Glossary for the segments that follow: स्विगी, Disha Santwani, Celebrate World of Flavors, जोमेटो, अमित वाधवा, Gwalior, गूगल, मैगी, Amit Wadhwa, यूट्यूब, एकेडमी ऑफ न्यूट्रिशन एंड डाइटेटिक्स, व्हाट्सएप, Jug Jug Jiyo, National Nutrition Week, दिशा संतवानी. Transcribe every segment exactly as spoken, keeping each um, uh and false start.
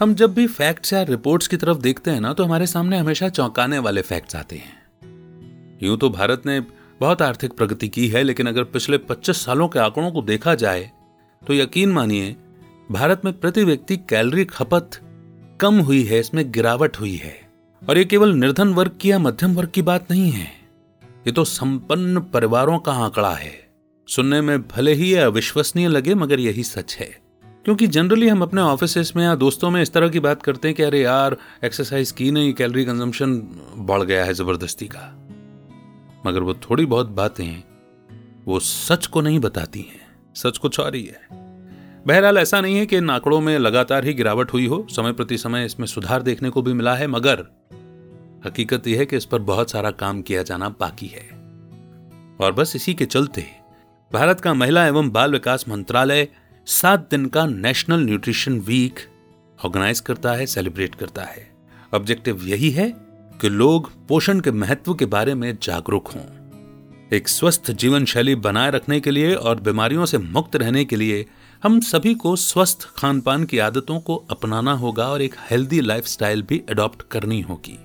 हम जब भी फैक्ट्स या रिपोर्ट्स की तरफ देखते हैं ना तो हमारे सामने हमेशा चौंकाने वाले फैक्ट्स आते हैं। यूं तो भारत ने बहुत आर्थिक प्रगति की है, लेकिन अगर पिछले पच्चीस सालों के आंकड़ों को देखा जाए तो यकीन मानिए भारत में प्रति व्यक्ति कैलोरी खपत कम हुई है, इसमें गिरावट हुई है। और ये केवल निर्धन वर्ग की या मध्यम वर्ग की बात नहीं है, ये तो संपन्न परिवारों का आंकड़ा है। सुनने में भले ही यह अविश्वसनीय लगे मगर यही सच है, क्योंकि जनरली हम अपने ऑफिसेस में या दोस्तों में इस तरह की बात करते हैं कि अरे यार एक्सरसाइज की नहीं, कैलोरी कंजम्पशन बढ़ गया है जबरदस्ती का। मगर वो थोड़ी बहुत बातें वो सच को नहीं बताती हैं, सच कुछ और ही है। बहरहाल ऐसा नहीं है कि इन आंकड़ों में लगातार ही गिरावट हुई हो, समय प्रति समय इसमें सुधार देखने को भी मिला है, मगर हकीकत यह है कि इस पर बहुत सारा काम किया जाना बाकी है। और बस इसी के चलते भारत का महिला एवं बाल विकास मंत्रालय सात दिन का नेशनल न्यूट्रिशन वीक ऑर्गेनाइज करता है, सेलिब्रेट करता है। ऑब्जेक्टिव यही है कि लोग पोषण के महत्व के बारे में जागरूक हों। एक स्वस्थ जीवन शैली बनाए रखने के लिए और बीमारियों से मुक्त रहने के लिए हम सभी को स्वस्थ खानपान की आदतों को अपनाना होगा और एक हेल्दी लाइफस्टाइल भी अडॉप्ट करनी होगी।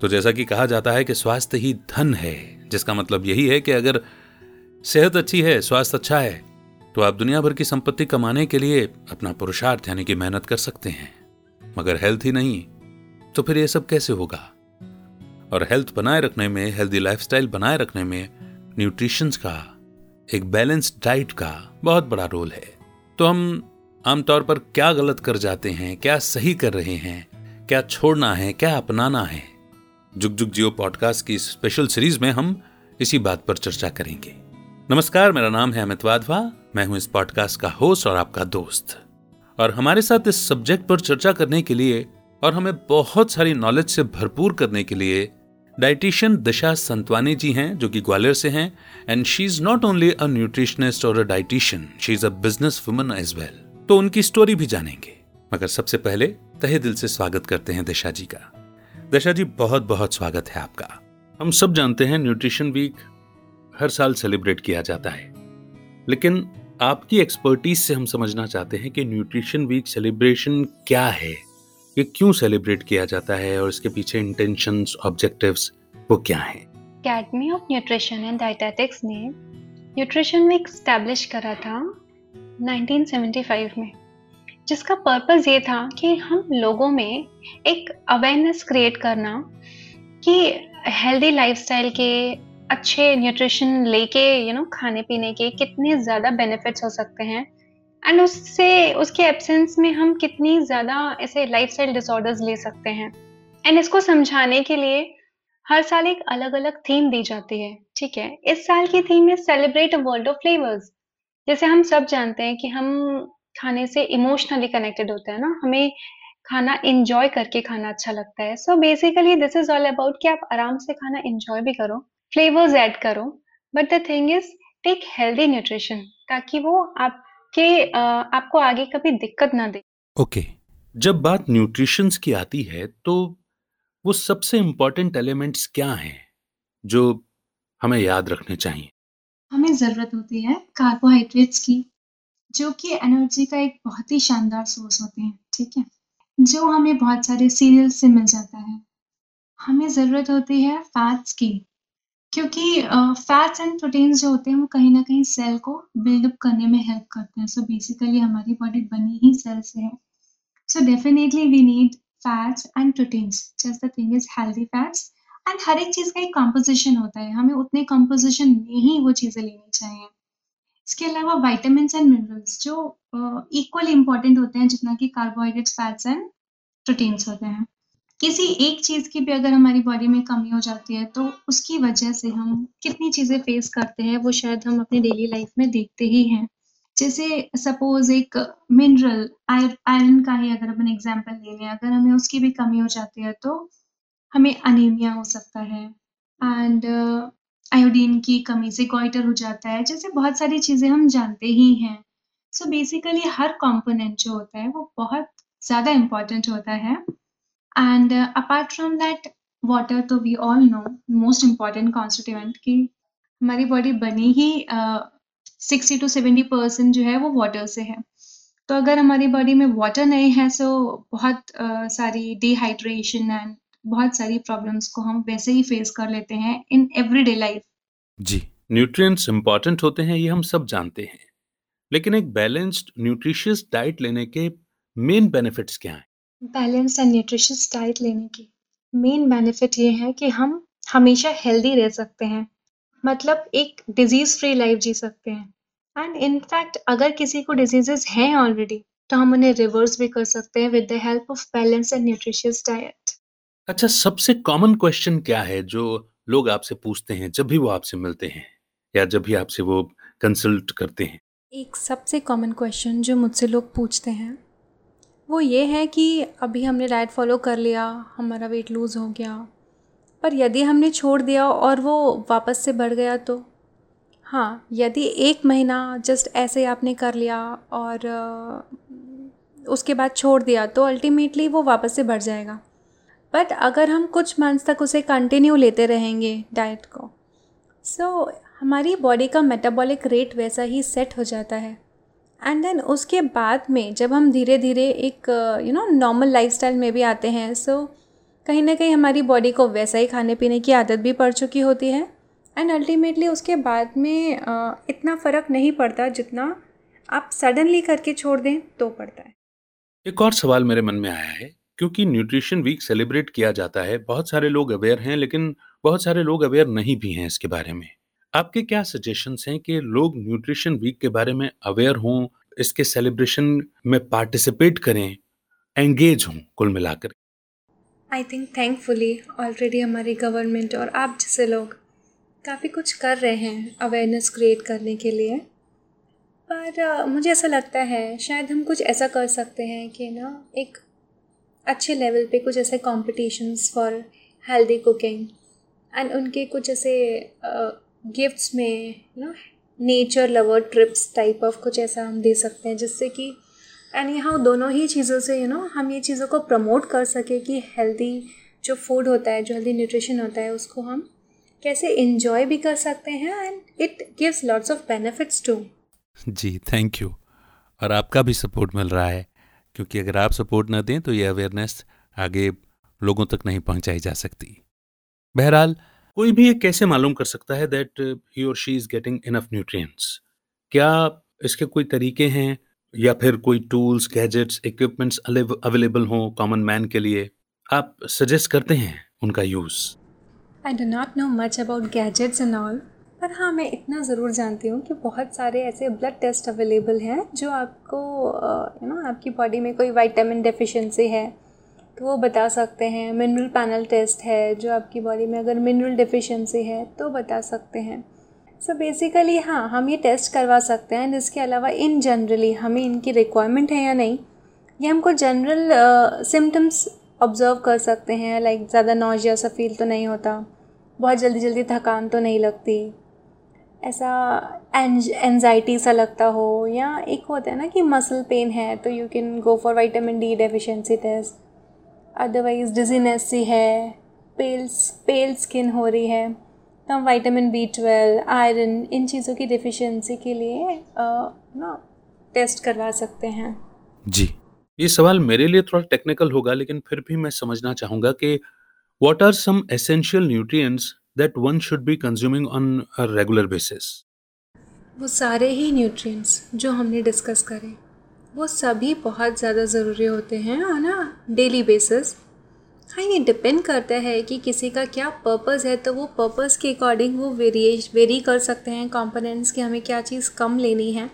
तो जैसा कि कहा जाता है कि स्वास्थ्य ही धन है, जिसका मतलब यही है कि अगर सेहत अच्छी है, स्वास्थ्य अच्छा है, तो आप दुनिया भर की संपत्ति कमाने के लिए अपना पुरुषार्थ यानी कि मेहनत कर सकते हैं। मगर हेल्थ ही नहीं तो फिर ये सब कैसे होगा। और हेल्थ बनाए रखने में, हेल्दी लाइफस्टाइल बनाए रखने में न्यूट्रिशंस का, एक बैलेंस्ड डाइट का बहुत बड़ा रोल है। तो हम आमतौर पर क्या गलत कर जाते हैं, क्या सही कर रहे हैं, क्या छोड़ना है, क्या अपनाना है, जुग जुग जियो पॉडकास्ट की स्पेशल सीरीज में हम इसी बात पर चर्चा करेंगे। नमस्कार, मेरा नाम है अमित वाधवा, मैं हूं इस पॉडकास्ट का होस्ट और आपका दोस्त। और हमारे साथ इस सब्जेक्ट पर चर्चा करने के लिए और हमें बहुत सारी नॉलेज से भरपूर करने के लिए डाइटिशियन दिशा संतवानी जी हैं, जो कि ग्वालियर से हैं। And she is not only a nutritionist और a dietitian, she is a business woman as well. तो उनकी स्टोरी भी जानेंगे, मगर सबसे पहले तहे दिल से स्वागत करते हैं दिशा जी का। दिशा जी, बहुत बहुत स्वागत है आपका। हम सब जानते हैं न्यूट्रिशन वीक हर साल सेलिब्रेट किया जाता है, लेकिन आपकी एक्सपर्टीज से हम समझना चाहते हैं कि न्यूट्रिशन वीक सेलिब्रेशन क्या है, ये क्यों सेलिब्रेट किया जाता है और इसके पीछे इंटेंशंस, ऑब्जेक्टिव्स वो क्या हैं? एकेडमी ऑफ न्यूट्रिशन एंड डाइटेटिक्स ने न्यूट्रिशन वीक एस्टैब्लिश करा था उन्नीस सौ पचहत्तर में, जिसका पर्पस ये था कि हम लोगों में एक अवेयरनेस क्रिएट करना कि हेल्दी लाइफस्टाइल के, अच्छे न्यूट्रिशन लेके यू नो खाने पीने के कितने ज़्यादा बेनिफिट्स हो सकते हैं एंड उससे उसके एब्सेंस में हम कितनी ज़्यादा ऐसे लाइफस्टाइल डिसऑर्डर्स ले सकते हैं। एंड इसको समझाने के लिए हर साल एक अलग अलग थीम दी जाती है, ठीक है। इस साल की थीम है सेलिब्रेट वर्ल्ड ऑफ फ्लेवर्स। जैसे हम सब जानते हैं कि हम खाने से इमोशनली कनेक्टेड होते हैं ना, हमें खाना इंजॉय करके खाना अच्छा लगता है। So basically this is all about कि आप आराम से खाना इंजॉय भी करो, फ्लेवर्स ऐड करो, but the thing is take healthy nutrition, ताकि वो आप कि आपको आगे कभी दिक्कत ना दे। Okay okay. जब बात न्यूट्रिशंस की आती है तो वो सबसे इम्पोर्टेंट एलिमेंट्स क्या हैं जो हमें याद रखने चाहिए? हमें ज़रूरत होती है कार्बोहाइड्रेट्स की, जो कि एनर्जी का एक बहुत ही शानदार सोर्स होते हैं, ठीक है, जो हमें बहुत सारे सीरियल से मिल जाता है। हमें ज़रूरत होती है फैट्स की, क्योंकि फैट्स एंड प्रोटीन्स जो होते हैं वो कहीं ना कहीं सेल को बिल्डअप करने में हेल्प करते हैं। सो बेसिकली हमारी बॉडी बनी ही सेल से है, so definitely we need fats and proteins. Just the thing is healthy fats, and हर एक चीज़ का एक कॉम्पोजिशन होता है, हमें उतने कॉम्पोजिशन में ही वो चीज़ें लेनी चाहिए। इसके अलावा विटामिन्स एंड मिनरल्स जो इक्वली इम्पॉर्टेंट होते हैं जितना कि कार्बोहाइड्रेट्स, फैट्स एंड प्रोटीन्स होते हैं। किसी एक चीज़ की भी अगर हमारी बॉडी में कमी हो जाती है तो उसकी वजह से हम कितनी चीज़ें फेस करते हैं वो शायद हम अपने डेली लाइफ में देखते ही हैं। जैसे सपोज एक मिनरल आयरन का ही अगर अपन एग्जांपल ले लें, अगर हमें उसकी भी कमी हो जाती है तो हमें अनीमिया हो सकता है, एंड आयोडीन की कमी से गॉइटर हो जाता है। जैसे बहुत सारी चीज़ें हम जानते ही हैं। सो बेसिकली हर कॉम्पोनेंट जो होता है वो बहुत ज़्यादा इम्पॉर्टेंट होता है। And uh, apart from that, water तो we all know most important constituent कि हमारी बॉडी बनी ही सिक्सटी टू सेवेंटी परसेंट जो है वो वाटर से है। तो अगर हमारी बॉडी में वाटर नहीं है तो बहुत uh, सारी डिहाइड्रेशन एंड बहुत सारी प्रॉब्लम्स को हम वैसे ही फेस कर लेते हैं इन एवरीडे लाइफ। जी, न्यूट्रिएंट्स इम्पोर्टेंट होते हैं, ये हम सब जानते हैं, लेकिन एक बैलेंस्ड न्यूट्रिशियस डाइट लेने के मेन बेनिफिट्स क्या हैं? बैलेंस्ड एंड न्यूट्रिशियस डाइट लेने के मेन बेनिफिट ये है कि हम हमेशा हेल्दी रह सकते हैं, मतलब एक डिजीज फ्री लाइफ जी सकते हैं। एंड इनफैक्ट अगर किसी को डिजीजेस हैं ऑलरेडी तो हम उन्हें रिवर्स भी कर सकते हैं with the help of balance and nutritious diet. अच्छा, सबसे कॉमन क्वेश्चन क्या है जो लोग आपसे पूछते हैं जब भी वो आपसे मिलते हैं या जब भी आपसे वो कंसल्ट करते हैं? एक सबसे कॉमन क्वेश्चन जो मुझसे लोग पूछते हैं वो ये है कि अभी हमने डाइट फॉलो कर लिया, हमारा वेट लूज़ हो गया, पर यदि हमने छोड़ दिया और वो वापस से बढ़ गया तो? हाँ, यदि एक महीना जस्ट ऐसे आपने कर लिया और उसके बाद छोड़ दिया तो अल्टीमेटली वो वापस से बढ़ जाएगा। बट अगर हम कुछ मंथ्स तक उसे कंटिन्यू लेते रहेंगे डाइट को, सो हमारी बॉडी का मेटाबॉलिक रेट वैसा ही सेट हो जाता है। एंड देन उसके बाद में जब हम धीरे धीरे एक यू नो नॉर्मल लाइफस्टाइल में भी आते हैं, सो कहीं ना कहीं हमारी बॉडी को वैसा ही खाने पीने की आदत भी पड़ चुकी होती है। एंड अल्टीमेटली उसके बाद में इतना फ़र्क नहीं पड़ता जितना आप सडनली करके छोड़ दें तो पड़ता है। एक और सवाल मेरे मन में आया है, क्योंकि न्यूट्रिशन वीक सेलिब्रेट किया जाता है, बहुत सारे लोग अवेयर हैं लेकिन बहुत सारे लोग अवेयर नहीं भी हैं इसके बारे में। आपके क्या सजेशंस हैं कि लोग न्यूट्रिशन वीक के बारे में अवेयर हों, इसके सेलिब्रेशन में पार्टिसिपेट करें, एंगेज हों कुल मिलाकर? आई थिंक थैंकफुली ऑलरेडी हमारी गवर्नमेंट और आप जैसे लोग काफ़ी कुछ कर रहे हैं अवेयरनेस क्रिएट करने के लिए, पर uh, मुझे ऐसा लगता है शायद हम कुछ ऐसा कर सकते हैं कि ना एक अच्छे लेवल पे कुछ ऐसे competitions for healthy cooking and उनके कुछ ऐसे गिफ्ट्स uh, में ना nature lover trips type of कुछ ऐसा हम दे सकते हैं, जिससे कि एंड यहाँ दोनों ही चीज़ों से यू नो हम ये चीज़ों को प्रमोट कर सकें कि हेल्दी जो फूड होता है, जो हेल्दी न्यूट्रिशन होता है, उसको हम कैसे एंजॉय भी कर सकते हैं and it gives lots of benefits too. जी, थैंक यू। और आपका भी सपोर्ट मिल रहा है, क्योंकि अगर आप सपोर्ट ना दें तो ये अवेयरनेस आगे लोगों तक नहीं पहुंचाई जा सकती। बहरहाल, कोई भी ये कैसे मालूम कर सकता है दैट ही और she is getting enough nutrients? क्या इसके कोई तरीके हैं या फिर कोई टूल्स, गैजेट्स, इक्विपमेंट्स अवेलेबल हों कॉमन मैन के लिए? आप सजेस्ट करते हैं उनका use? I do not know much about gadgets and all, पर हाँ मैं इतना ज़रूर जानती हूँ कि बहुत सारे ऐसे ब्लड टेस्ट अवेलेबल हैं जो आपको यू नो आपकी बॉडी में कोई विटामिन डेफिशिएंसी है तो वो बता सकते हैं। मिनरल पैनल टेस्ट है जो आपकी बॉडी में अगर मिनरल डेफिशिएंसी है तो बता सकते हैं। सो बेसिकली हाँ, हम ये टेस्ट करवा सकते हैं। इसके अलावा इन जनरली हमें इनकी रिक्वायरमेंट है या नहीं, ये हमको जनरल सिम्टम्स ऑब्जर्व कर सकते हैं, लाइक ज़्यादा नॉजिया सा फील तो नहीं होता, बहुत जल्दी जल्दी थकान तो नहीं लगती, ऐसा एंजाइटी सा लगता हो, या एक होता है ना कि मसल पेन है तो you can go for vitamin D deficiency test. Otherwise dizziness सी है, पेल पेल स्किन हो रही है तो हम विटामिन बी ट्वेल्व, आयरन, इन चीज़ों की डेफिशिएंसी के लिए ना टेस्ट करवा सकते हैं। जी, ये सवाल मेरे लिए थोड़ा टेक्निकल होगा, लेकिन फिर भी मैं समझना चाहूँगा कि What are some essential nutrients that one should be consuming on a regular basis? वो सारे ही nutrients जो हमने discuss करे वो सभी बहुत ज़्यादा ज़रूरी होते हैं on a daily basis। हाँ, ये depend करता है कि किसी का क्या purpose है, तो वो purpose के according वो वेरिएश वेरी कर सकते हैं components कि हमें क्या चीज़ कम लेनी है,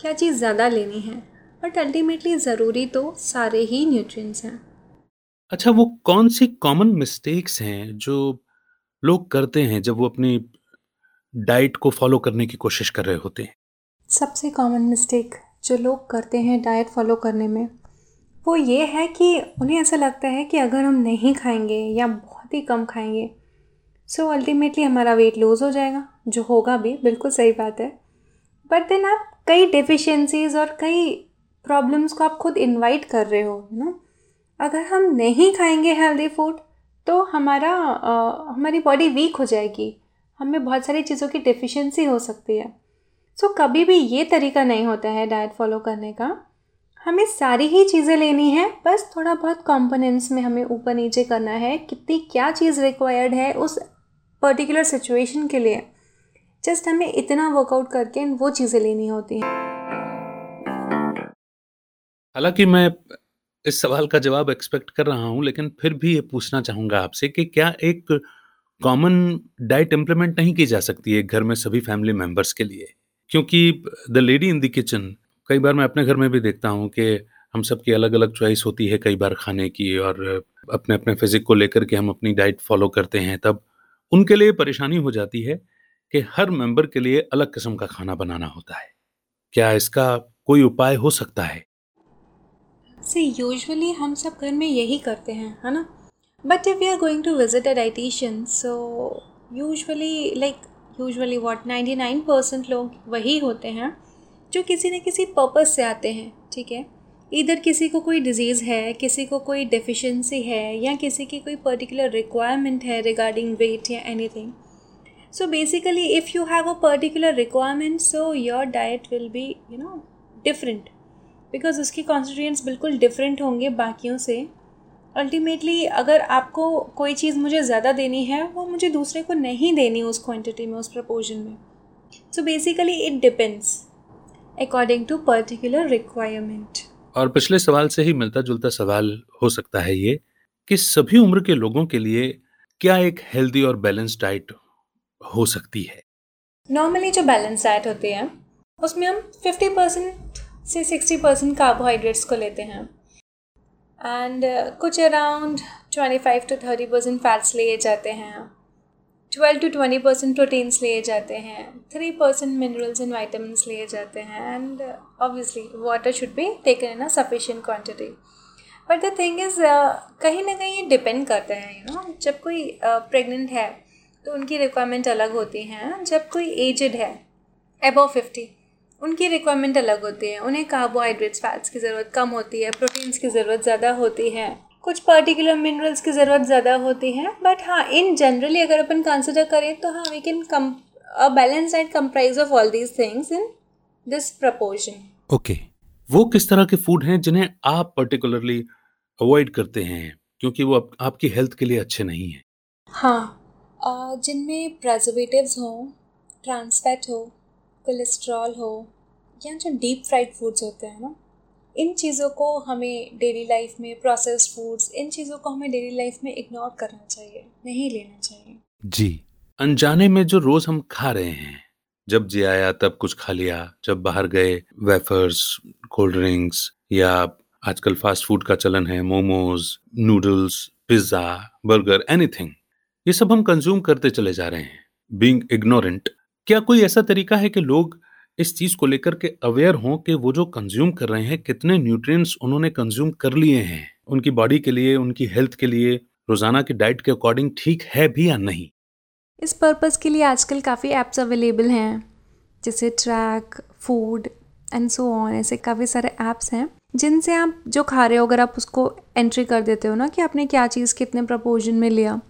क्या चीज़ ज़्यादा लेनी है, बट अल्टीमेटली ज़रूरी तो सारे ही nutrients हैं। अच्छा, वो कौन सी कॉमन मिस्टेक्स हैं जो लोग करते हैं जब वो अपनी डाइट को फॉलो करने की कोशिश कर रहे होते हैं? सबसे कॉमन मिस्टेक जो लोग करते हैं डाइट फॉलो करने में वो ये है कि उन्हें ऐसा लगता है कि अगर हम नहीं खाएंगे या बहुत ही कम खाएंगे सो अल्टीमेटली हमारा वेट लूज़ हो जाएगा, जो होगा भी, बिल्कुल सही बात है, बट देन आप कई डेफिशिएंसीज और कई प्रॉब्लम्स को आप खुद इन्वाइट कर रहे हो ना। अगर हम नहीं खाएंगे हेल्दी फूड तो हमारा आ, हमारी बॉडी वीक हो जाएगी, हमें बहुत सारी चीज़ों की डेफिशिएंसी हो सकती है। सो so, कभी भी ये तरीका नहीं होता है डाइट फॉलो करने का हमें सारी ही चीज़ें लेनी है, बस थोड़ा बहुत कंपोनेंट्स में हमें ऊपर नीचे करना है, कितनी क्या चीज़ रिक्वायर्ड है उस पर्टिकुलर सिचुएशन के लिए। जस्ट हमें इतना वर्कआउट करके वो चीज़ें लेनी होती हैं। हालांकि मैं इस सवाल का जवाब एक्सपेक्ट कर रहा हूं, लेकिन फिर भी ये पूछना चाहूँगा आपसे कि क्या एक कॉमन डाइट इम्प्लीमेंट नहीं की जा सकती है घर में सभी फैमिली मेम्बर्स के लिए? क्योंकि the lady in the kitchen कई बार मैं अपने घर में भी देखता हूँ कि हम सब की अलग अलग चॉइस होती है कई बार खाने की, और अपने अपने फिजिक को लेकर के हम अपनी डाइट फॉलो करते हैं। तब उनके लिए परेशानी हो जाती है कि हर मेंबर के लिए अलग किस्म का खाना बनाना होता है। क्या इसका कोई उपाय हो सकता है? से यूजुअली हम सब घर में यही करते हैं, है ना। But if we are going to visit a dietitian, so usually like usually what ninety nine percent लोग वही होते हैं जो किसी न किसी पर्पस से आते हैं, ठीक है। इधर किसी को कोई डिजीज़ है, किसी को कोई डेफिशिएंसी है, या किसी की कोई पर्टिकुलर रिक्वायरमेंट है रिगार्डिंग वेट या anything. So basically if you have a particular requirement, so your diet will be you know different, because उसके कॉन्स्टिट्यूएंट्स बिल्कुल डिफरेंट होंगे बाकियों से। अल्टीमेटली अगर आपको कोई चीज़ मुझे ज़्यादा देनी है, वो मुझे दूसरे को नहीं देनी उस क्वांटिटी में, उस प्रपोर्शन में। So basically it depends according to particular requirement. और पिछले सवाल से ही मिलता जुलता सवाल हो सकता है ये कि सभी उम्र के लोगों के लिए क्या एक हेल्दी और बैलेंस डाइट हो सकती है? नॉर्मली जो बैलेंस डाइट होती है उसमें हम फिफ्टी परसेंट से सिक्सटी परसेंट कार्बोहाइड्रेट्स को लेते हैं, एंड uh, कुछ around twenty five to thirty percent fats लिए जाते हैं, twelve to twenty percent proteins लिए जाते हैं, three percent minerals and vitamins लिए जाते हैं, and obviously water should be taken in a sufficient quantity. But the thing is कहीं ना कहीं ये डिपेंड करता है, यू नो। जब कोई प्रेग्नेंट है तो उनकी रिक्वायरमेंट अलग होती हैं, जब कोई एजड है अबव फिफ्टी उनकी रिक्वायरमेंट अलग होती है, उन्हें कार्बोहाइड्रेट्स फैट्स की ज़रूरत कम होती है, प्रोटीन्स की ज़रूरत ज़्यादा होती है, कुछ पर्टिकुलर मिनरल्स की ज़रूरत ज़्यादा होती है। बट हाँ, इन जनरली अगर अपन कंसिडर करें तो हाँ, we can come a balance diet comprise of all these things in this proportion. Okay, वो किस तरह के फूड हैं जिन्हें आप पर्टिकुलरली अवॉइड करते हैं क्योंकि वो आप, आपकी हेल्थ के लिए अच्छे नहीं हैं? हाँ, जिनमें प्रिजर्वेटिव्स हों, ट्रांसफैट हो, कोलेस्ट्रॉल हो, या जो डीप फ्राइड फूड्स होते हैं ना, इन चीज़ों को हमें डेली लाइफ में, प्रोसेस्ड फूड्स, इन चीज़ों को हमें डेली लाइफ में इग्नोर करना चाहिए, नहीं लेना चाहिए। जी, अनजाने में जो रोज़ हम खा रहे हैं, जब जी आया तब कुछ खा लिया, जब बाहर गए वेफर्स, कोल्ड ड्रिंक्स, या आजकल फास्ट फूड का चलन है momos, noodles, pizza, burger, anything, ये सब हम कंज्यूम करते चले जा रहे हैं बीइंग इग्नोरेंट। क्या कोई ऐसा तरीका है कि लोग इस चीज़ को लेकर के अवेयर हों कि वो जो कंज्यूम कर रहे हैं कितने न्यूट्रिएंट्स उन्होंने कंज्यूम कर लिए हैं, उनकी बॉडी के लिए, उनकी हेल्थ के लिए, रोज़ाना की डाइट के अकॉर्डिंग ठीक है भी या नहीं? इस पर्पस के लिए आजकल काफ़ी ऐप्स अवेलेबल हैं, जैसे track food and so on. ऐसे काफ़ी सारे ऐप्स हैं जिनसे आप जो खा रहे हो, अगर आप उसको एंट्री कर देते हो ना कि आपने क्या चीज़ कितने प्रपोर्शन में लिया,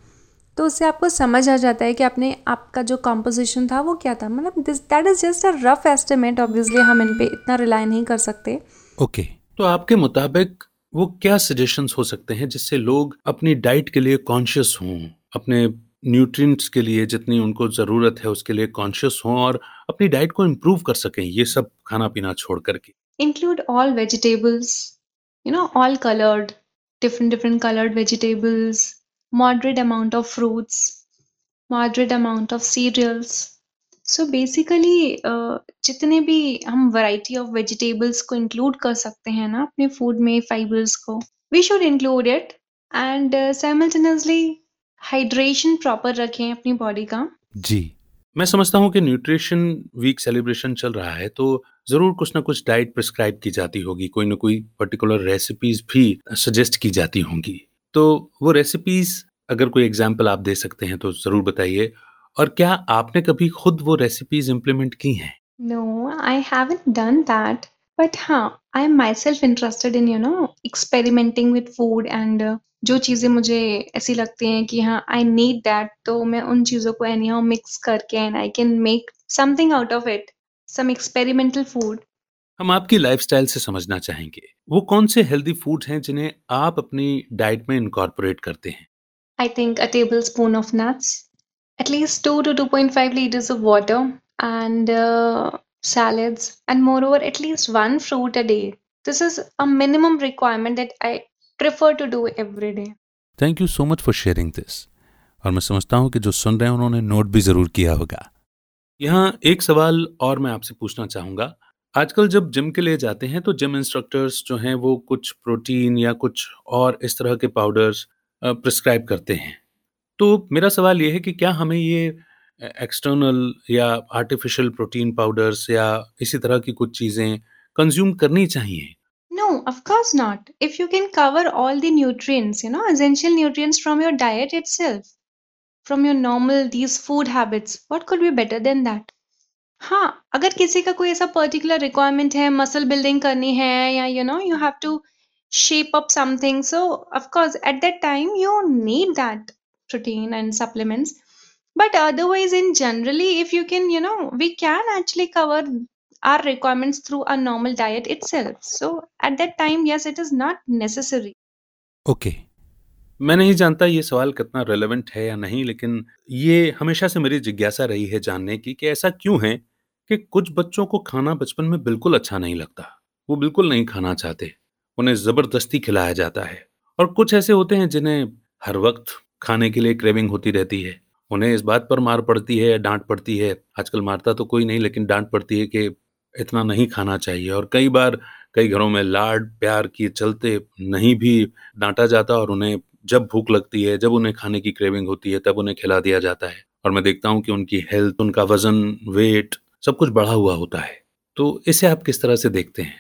तो उससे आपको समझ आ जाता है कि आपने आपका जो कॉम्पोजिशन था वो क्या था। मतलब this that is just a rough estimate, obviously हम इन पे इतना रिलाई नहीं कर सकते। Okay okay. तो आपके मुताबिक वो क्या सजेशंस हो सकते हैं जिससे लोग अपनी डाइट के लिए कॉन्शियस हों, अपने न्यूट्रिएंट्स के लिए जितनी उनको ज़रूरत है उसके लिए कॉन्शियस हों, और अपनी डाइट को इम्प्रूव कर सकें, ये सब खाना पीना छोड़ करके? Include all vegetables, you know, all coloured, different different coloured vegetables, moderate amount of fruits, moderate amount of cereals. So basically uh, जितने भी हम variety of vegetables को include कर सकते हैं ना अपने food में, fibers को we should include it, and uh, simultaneously hydration proper रखें अपनी body का। जी, मैं समझता हूँ कि न्यूट्रिशन वीक सेलिब्रेशन चल रहा है तो ज़रूर कुछ ना कुछ डाइट प्रिस्क्राइब की जाती होगी, कोई ना कोई पर्टिकुलर रेसिपीज भी सजेस्ट की जाती होंगी। तो वो रेसिपीज़ अगर कोई एग्जाम्पल आप दे सकते हैं तो ज़रूर बताइए। और क्या आपने कभी खुद वो रेसिपीज़ इम्प्लीमेंट की हैं? No, I haven't done that, but हाँ, I am myself interested in you know experimenting with food, and जो चीज़ें मुझे ऐसी लगती हैं कि हाँ आई नीड दैट, तो मैं उन चीज़ों को एनी हाउ मिक्स करके and I can make something out of it, some experimental food. हम आपकी लाइफस्टाइल से समझना चाहेंगे वो कौन से हेल्दी फूड हैं जिन्हें आप अपनी डाइट में इनकॉर्पोरेट करते हैं। I think a tablespoon of nuts, at least two two two point five litres of water and salads, and moreover at least one fruit a day. This is a minimum requirement that I prefer to do every day. Thank you so much for sharing this. और मैं समझता हूँ कि जो सुन रहे हैं उन्होंने note भी जरूर किया होगा। यहाँ एक सवाल और मैं आपसे पूछना चाहूँगा, आजकल जब जिम के लिए जाते हैं तो जिम इंस्ट्रक्टर्स जो हैं वो कुछ प्रोटीन या कुछ और इस तरह के पाउडर्स प्रिस्क्राइब करते हैं, तो मेरा सवाल ये है कि क्या हमें ये एक्सटर्नल या आर्टिफिशियल प्रोटीन पाउडर्स या इसी तरह की कुछ चीजें कंज्यूम करनी चाहिए? No, of course not. If you can cover all the nutrients, you know, essential nutrients from your diet itself, from your normal these food habits, what could be better than that. हाँ, अगर किसी का कोई ऐसा particular requirement है, muscle building करनी है या you know you have to shape up something, so of course at that time you need that protein and supplements. But otherwise, in generally, if you can, you know, we can actually cover our requirements through a normal diet itself. So at that time, yes, it is not necessary. Okay. मैं नहीं जानता ये सवाल कितना relevant है या नहीं, लेकिन ये हमेशा से मेरी जिज्ञासा रही है जानने की कि ऐसा क्यों है कि कुछ बच्चों को खाना बचपन में बिल्कुल अच्छा नहीं लगता, वो बिल्कुल नहीं खाना चाहते, उन्हें जबरदस्ती खिलाया जाता है, और कुछ ऐसे होते हैं जिन्हें हर वक्त खाने के लिए क्रेविंग होती रहती है, उन्हें इस बात पर मार पड़ती है, डांट पड़ती है, आजकल मारता तो कोई नहीं लेकिन डांट पड़ती है कि इतना नहीं खाना चाहिए, और कई बार कई घरों में लाड प्यार के चलते नहीं भी डांटा जाता और उन्हें जब भूख लगती है, जब उन्हें खाने की क्रेविंग होती है, तब उन्हें खिला दिया जाता है, और मैं देखता हूँ कि उनकी हेल्थ, उनका वजन, वेट सब कुछ बढ़ा हुआ होता है। तो इसे आप किस तरह से देखते हैं?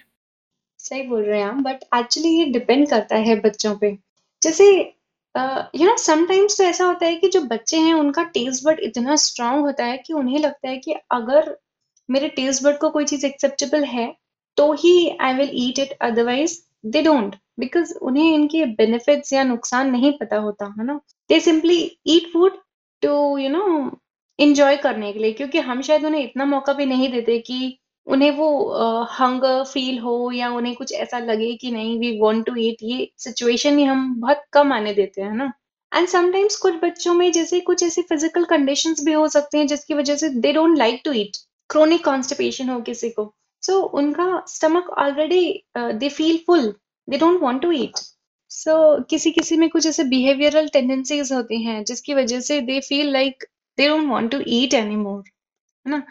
सही बोल रहे हैं, बट एक्चुअली ये डिपेंड करता है बच्चों पे। जैसे यू नो समटाइम्स तो ऐसा होता है कि जो बच्चे हैं उनका टेस्ट बड इतना स्ट्रांग होता है कि उन्हें लगता है कि अगर मेरे टेस्ट बड को कोई चीज एक्सेप्टेबल है तो ही I will eat it, otherwise they don't, because उन्हें इनके बेनिफिट्स या नुकसान नहीं पता होता है ना। They simply eat food to you know enjoy करने के लिए, क्योंकि हम शायद उन्हें इतना मौका भी नहीं देते कि उन्हें वो हंगर uh, फील हो या उन्हें कुछ ऐसा लगे कि नहीं वी वांट टू ईट, ये सिचुएशन ही हम बहुत कम आने देते हैं ना। एंड समटाइम्स कुछ बच्चों में जैसे कुछ ऐसे फिजिकल कंडीशंस भी हो सकते हैं जिसकी वजह से they don't like to eat, chronic constipation हो किसी को, सो so, उनका stomach already they feel full, they don't want to eat. So किसी किसी में कुछ ऐसे बिहेवियरल टेंडेंसीज होती हैं जिसकी वजह से they feel like they don't want to eat any more, है ना।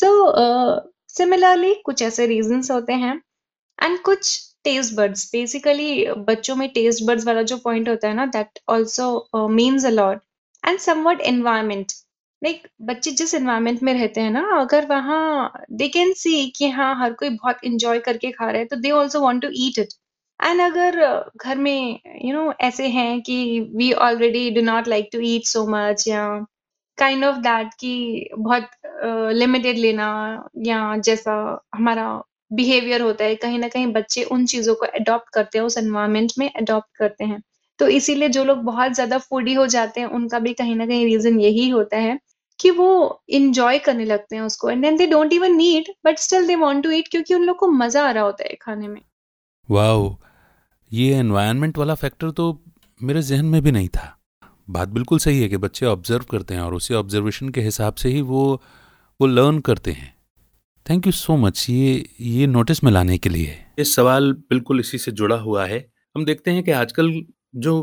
सो सिमिलरली कुछ ऐसे रीजंस होते हैं, एंड कुछ टेस्ट बड्स, बेसिकली बच्चों में टेस्ट बड्स वाला जो पॉइंट होता है ना, that also means a lot, and somewhat environment, like बच्चे जिस एनवायरमेंट में रहते हैं ना, अगर वहाँ दे कैन सी कि हाँ हर कोई बहुत इंजॉय करके खा रहा है तो they also want to eat it, and अगर घर में यू नो ऐसे हैं कि we already do not like to eat so much या काइंड ऑफ दैट कि बहुत लिमिटेड uh, लेना या जैसा हमारा बिहेवियर होता है, कहीं ना कहीं बच्चे उन चीज़ों को अडॉप्ट करते हैं, उस एनवायरमेंट में अडॉप्ट करते हैं। तो इसीलिए जो लोग बहुत ज़्यादा फूडी हो जाते हैं उनका भी कहीं ना कहीं रीज़न यही होता है कि वो इंजॉय करने लगते हैं उसको, and then they don't even need but still they want to eat, क्योंकि उन लोग को मज़ा आ रहा होता है खाने में। वाओ, ये एनवायरमेंट वाला फैक्टर तो मेरे जहन में भी नहीं था। बात बिल्कुल सही है कि बच्चे ऑब्जर्व करते हैं और उसी ऑब्जर्वेशन के हिसाब से ही वो वो लर्न करते हैं। थैंक यू सो मच ये ये नोटिस में लाने के लिए। इस सवाल बिल्कुल इसी से जुड़ा हुआ है। हम देखते हैं कि आजकल जो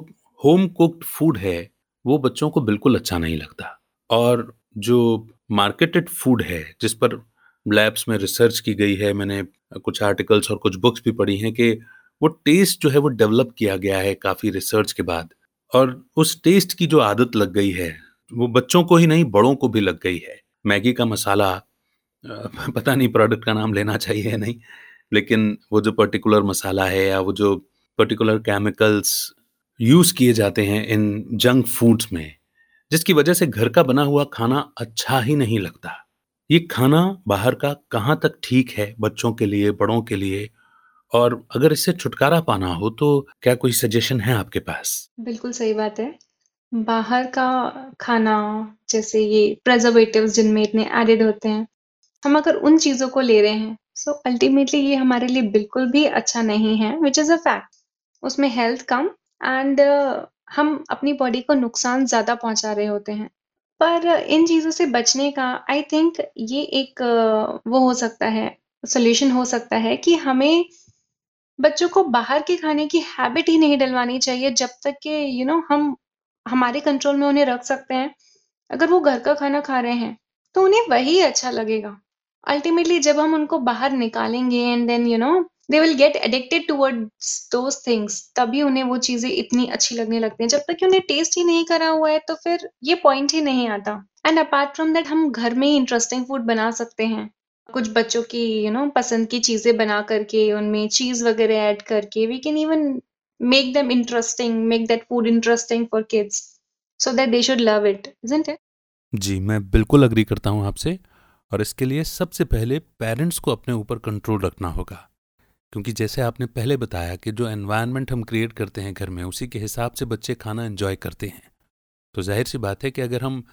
होम कुक्ड फूड है वो बच्चों को बिल्कुल अच्छा नहीं लगता, और जो मार्केटेड फूड है जिस पर लैब्स में रिसर्च की गई है, मैंने कुछ आर्टिकल्स और कुछ बुक्स भी पढ़ी हैं कि वो टेस्ट जो है वो डेवलप किया गया है काफ़ी रिसर्च के बाद, और उस टेस्ट की जो आदत लग गई है वो बच्चों को ही नहीं बड़ों को भी लग गई है। मैगी का मसाला, पता नहीं प्रोडक्ट का नाम लेना चाहिए नहीं, लेकिन वो जो पर्टिकुलर मसाला है या वो जो पर्टिकुलर केमिकल्स यूज़ किए जाते हैं इन जंक फूड्स में, जिसकी वजह से घर का बना हुआ खाना अच्छा ही नहीं लगता। ये खाना बाहर का कहाँ तक ठीक है बच्चों के लिए, बड़ों के लिए, और अगर इससे छुटकारा पाना हो तो क्या कोई सजेशन है आपके पास? बिल्कुल सही बात है। बाहर का खाना जैसे ये प्रिजर्वेटिव्स जिनमें इतने एडेड होते हैं, हम अगर उन चीज़ों को ले रहे हैं सो अल्टीमेटली ये हमारे लिए बिल्कुल भी अच्छा नहीं है, विच इज़ अ फैक्ट। उसमें हेल्थ कम एंड uh, हम अपनी बॉडी को नुकसान ज़्यादा पहुंचा रहे होते हैं। पर इन चीज़ों से बचने का आई थिंक ये एक uh, वो हो सकता है, सोल्यूशन हो सकता है कि हमें बच्चों को बाहर के खाने की हैबिट ही नहीं डलवानी चाहिए जब तक कि यू नो हम हमारे कंट्रोल में उन्हें रख सकते हैं। अगर वो घर का खाना खा रहे हैं तो उन्हें वही अच्छा लगेगा। अल्टीमेटली जब हम उनको बाहर निकालेंगे and then you know they will get addicted towards those things, तभी उन्हें वो चीज़ें इतनी अच्छी लगने लगती हैं। जब तक कि उन्हें टेस्ट ही नहीं करा हुआ है तो फिर ये पॉइंट ही नहीं आता। एंड अपार्ट फ्रॉम दैट हम घर में ही इंटरेस्टिंग फूड बना सकते हैं, कुछ बच्चों की यू नो पसंद की चीज़ें बना करके उनमें चीज़ वगैरह ऐड करके we can even make them interesting, make that food interesting for kids so that they should love it, isn't it? जी, मैं बिल्कुल अग्री करता हूँ आपसे। और इसके लिए सबसे पहले पेरेंट्स को अपने ऊपर कंट्रोल रखना होगा, क्योंकि जैसे आपने पहले बताया कि जो एनवायरनमेंट हम क्रिएट करते हैं घर में, उसी के हिसाब से बच्चे खाना एंजॉय करते हैं। तो जाहिर सी बात है कि अगर हम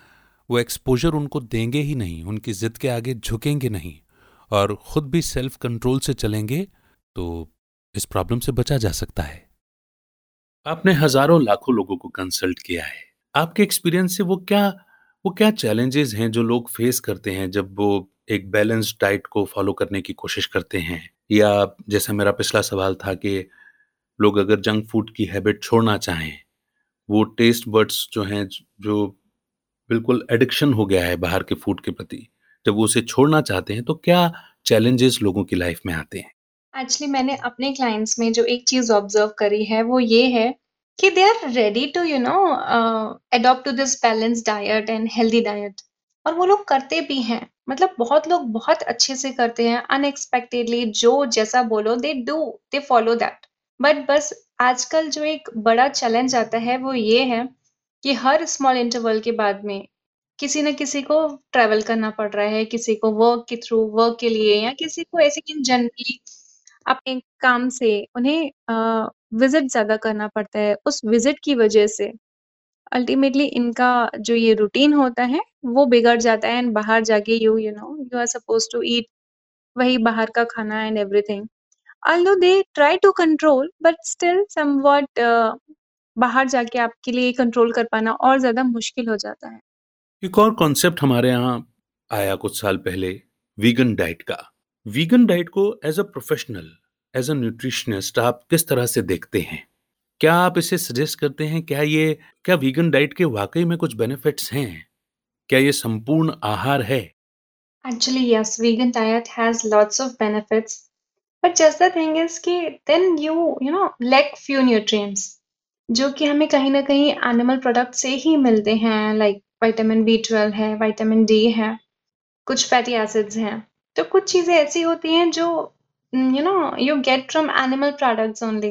वो एक्सपोजर उनको देंगे ही नहीं, उनकी ज़िद के आगे झुकेंगे नहीं और ख़ुद भी सेल्फ कंट्रोल से चलेंगे तो इस प्रॉब्लम से बचा जा सकता है। आपने हज़ारों लाखों लोगों को कंसल्ट किया है, आपके एक्सपीरियंस से वो क्या वो क्या चैलेंजेस हैं जो लोग फेस करते हैं जब वो एक बैलेंस्ड डाइट को फॉलो करने की कोशिश करते हैं? या जैसा मेरा पिछला सवाल था कि लोग अगर जंक फूड की हैबिट छोड़ना चाहें, वो टेस्ट बड्स जो हैं जो बिल्कुल एडिक्शन हो गया है बाहर के फूड के प्रति, जब वो उसे छोड़ना चाहते हैं तो क्या चैलेंजेस लोगों की लाइफ में आते हैं? एक्चुअली मैंने अपने क्लाइंट्स में जो एक चीज़ ऑब्जर्व करी है वो ये है कि they are ready to you know adopt to this balance diet and healthy diet, और वो लोग करते भी हैं। मतलब बहुत लोग बहुत अच्छे से करते हैं, अनएक्सपेक्टेडली जो जैसा बोलो they do, they follow that. But बस आजकल जो एक बड़ा चैलेंज आता है वो ये है कि हर स्मॉल इंटरवल के बाद में किसी न किसी को ट्रैवल करना पड़ रहा है, किसी को वर्क के थ्रू, वर्क के लिए, या किसी को ऐसे कि जनरली अपने काम से उन्हें uh, विजिट ज़्यादा करना पड़ता है। उस विजिट की वजह से अल्टीमेटली इनका जो ये रूटीन होता है वो बिगड़ जाता है एंड बाहर जाके you you know you are suppose to eat वही बाहर का खाना and everything. Although they try to control but still somewhat बाहर जाके आपके लिए कंट्रोल कर पाना और ज़्यादा मुश्किल हो जाता है। एक और कॉन्सेप्ट हमारे यहाँ आया कुछ साल पहले, वीगन डाइट का। वीगन डाइट को as a professional, as a nutritionist आप किस तरह से देखते हैं? क्या आप इसे सजेस्ट करते हैं? क्या ये क्या वीगन डाइट के वाकई में कुछ बेनिफिट्स हैं? क्या ये संपूर्ण आहार है? Actually yes, vegan diet has lots of benefits, but just the thing is कि then you you know lack few nutrients जो कि हमें कहीं ना कहीं एनिमल प्रोडक्ट से ही मिलते हैं। लाइक विटामिन बी ट्वेल्व है, विटामिन डी है, कुछ फैटी एसिड्स हैं। तो कुछ चीज़ें ऐसी होती हैं जो you know you get from animal products only,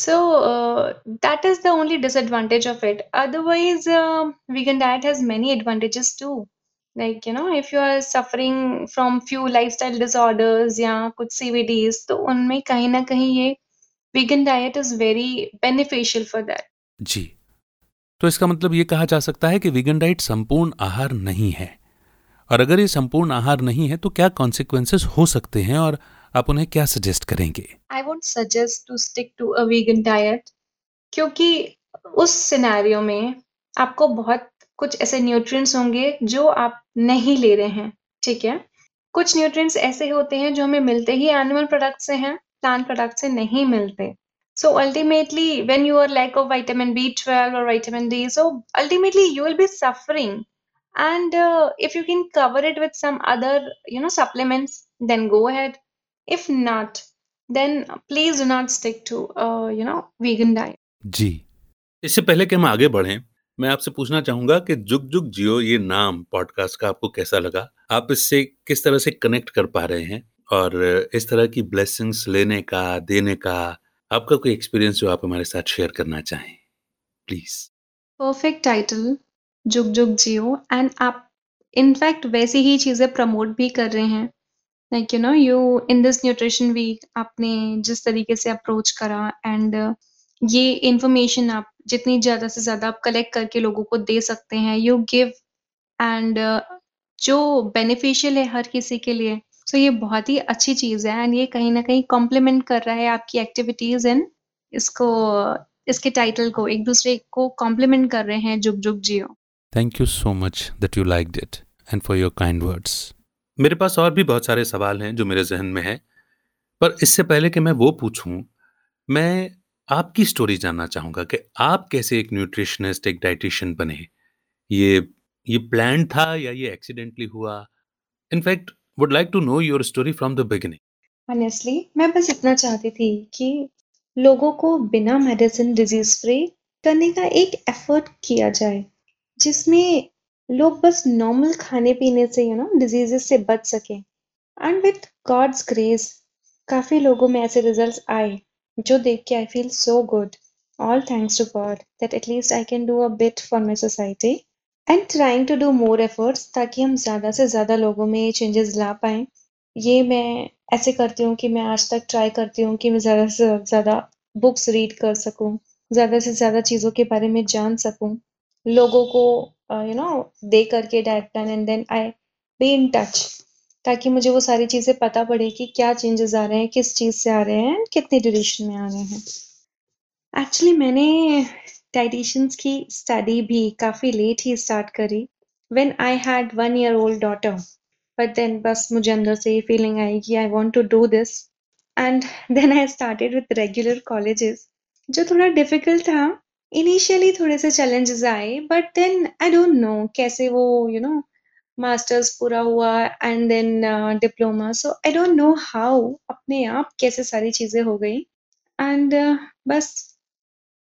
so uh, that is the only disadvantage of it. Otherwise uh, vegan diet has many advantages too, like you know if you are suffering from few lifestyle disorders ya kuch C V Ds to unme kahin na kahin ye vegan diet is very beneficial for that. जी, तो इसका मतलब ये कहा जा सकता है कि vegan diet संपूर्ण आहार नहीं है, और अगर ये संपूर्ण आहार नहीं है तो क्या कॉन्सिक्वेंसेस हो सकते हैं और आप उन्हें क्या सजेस्ट करेंगे? I would suggest to stick to a vegan diet, क्योंकि उस सिनेरियो में आपको बहुत कुछ ऐसे न्यूट्रिएंट्स होंगे जो आप नहीं ले रहे हैं, ठीक है? कुछ न्यूट्रिएंट्स ऐसे होते हैं जो हमें मिलते ही एनिमल प्रोडक्ट से हैं, प्लांट प्रोडक्ट से नहीं मिलते। So ultimately when you are lack of vitamin B twelve और vitamin D, so ultimately you will be suffering, and if you can cover it with some other you know supplements then go ahead. If not, then please do not stick to uh, you know vegan diet. जी, इससे पहले कि हम आगे बढ़ें, मैं आपसे पूछना चाहूँगा कि जुग जुग जियो ये नाम पॉडकास्ट का आपको कैसा लगा? आप इससे किस तरह से कनेक्ट कर पा रहे हैं और इस तरह की ब्लेसिंग्स लेने का, देने का आपका कोई एक्सपीरियंस जो आप हमारे साथ शेयर करना चाहें, प्लीज? परफेक्ट टाइटल, जुग जुग जियो, एंड आप इनफैक्ट वैसी ही चीज़ें प्रमोट भी कर रहे हैं। Like you know you in this nutrition week आपने जिस तरीके से अप्रोच करा एंड uh, ये इन्फॉर्मेशन आप जितनी ज़्यादा से ज़्यादा आप कलेक्ट करके लोगों को दे सकते हैं, यू गिव, एंड जो बेनिफिशियल है हर किसी के लिए। सो ये बहुत ही अच्छी चीज है एंड ये कहीं ना कहीं कॉम्प्लीमेंट कर रहा है आपकी एक्टिविटीज एंड इसको इसके टाइटल को एक दूसरे को कॉम्प्लीमेंट कर रहे हैं जुग जुग जियो। Thank you so much that you liked it and for your kind words. मेरे पास और भी बहुत सारे सवाल हैं जो मेरे जहन में है, पर इससे पहले कि मैं वो पूछूं, मैं आपकी स्टोरी जानना चाहूँगा कि आप कैसे एक न्यूट्रिशनिस्ट एक डाइटिशियन बने। ये ये प्लान था या ये एक्सीडेंटली हुआ? In fact would like to know your story from the beginning. Honestly मैं बस इतना चाहती थी कि लोगों को बिना मेडिसिन डिजीज फ्री करने का एक एफर्ट किया जाए जिसमें लोग बस नॉर्मल खाने पीने से यू नो डिजीजेस से बच सके। एंड विथ गॉड्स ग्रेस काफ़ी लोगों में ऐसे रिजल्ट्स आए जो देख के I feel so good, all thanks to God that at least I can do a bit for my society and trying to do more efforts ताकि हम ज़्यादा से ज़्यादा लोगों में चेंजेस ला पाएँ। ये मैं ऐसे करती हूँ कि मैं आज तक ट्राई करती हूँ कि मैं ज़्यादा से ज़्यादा बुक्स रीड कर सकूँ, ज़्यादा से ज़्यादा चीज़ों के बारे में जान सकूँ, लोगों को यू नो दे करके diet plan and then I be in touch ताकि मुझे वो सारी चीज़ें पता पड़े कि क्या चेंजेस आ रहे हैं, किस चीज़ से आ रहे हैं, कितने ड्यूरेशन में आ रहे हैं। एक्चुअली मैंने डाइटिशियंस की स्टडी भी काफ़ी लेट ही स्टार्ट करी when I had one year old daughter, but then बस मुझे अंदर से ये फीलिंग आई कि I want to do this and then I started with regular colleges जो थोड़ा डिफिकल्ट था। इनिशियली थोड़े से चैलेंजेस आए but then I don't know कैसे वो यू नो मास्टर्स पूरा हुआ and then diploma, so I don't know how अपने आप कैसे सारी चीज़ें हो गई। एंड uh, बस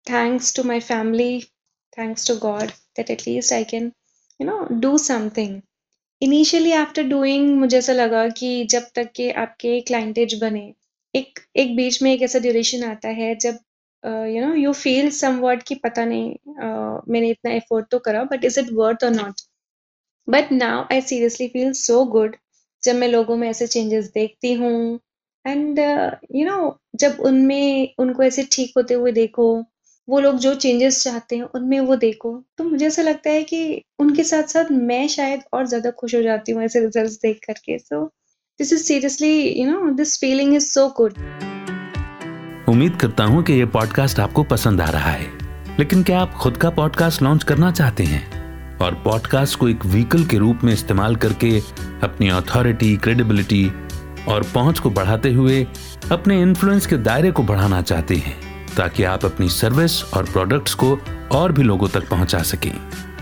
thanks to my family, thanks to God that at least I can you know do something. Initially after doing मुझे ऐसा लगा कि जब तक के आपके क्लाइंटेज बने एक एक बीच में एक ऐसा ड्यूरेशन आता है जब you know you feel somewhat कि पता नहीं uh, मैंने इतना एफर्ट तो करा बट इज इट वर्थ और not. But now I seriously feel so good जब मैं लोगों में ऐसे चेंजेस देखती हूँ एंड यू नो जब उनमें उनको ऐसे ठीक होते हुए देखो, वो लोग जो चेंजेस चाहते हैं उनमें वो देखो, तो मुझे ऐसा लगता है कि उनके साथ साथ मैं शायद और ज़्यादा खुश हो जाती हूँ ऐसे रिजल्ट्स देख करके। So this is seriously you know this feeling is so good. उम्मीद करता हूँ कि ये पॉडकास्ट आपको पसंद आ रहा है, लेकिन क्या आप खुद का पॉडकास्ट लॉन्च करना चाहते हैं और पॉडकास्ट को एक व्हीकल के रूप में इस्तेमाल करके अपनी अथॉरिटी, क्रेडिबिलिटी और पहुँच को बढ़ाते हुए अपने इन्फ्लुएंस के दायरे को बढ़ाना चाहते हैं ताकि आप अपनी सर्विस और प्रोडक्ट्स को और भी लोगों तक पहुंचा सकें?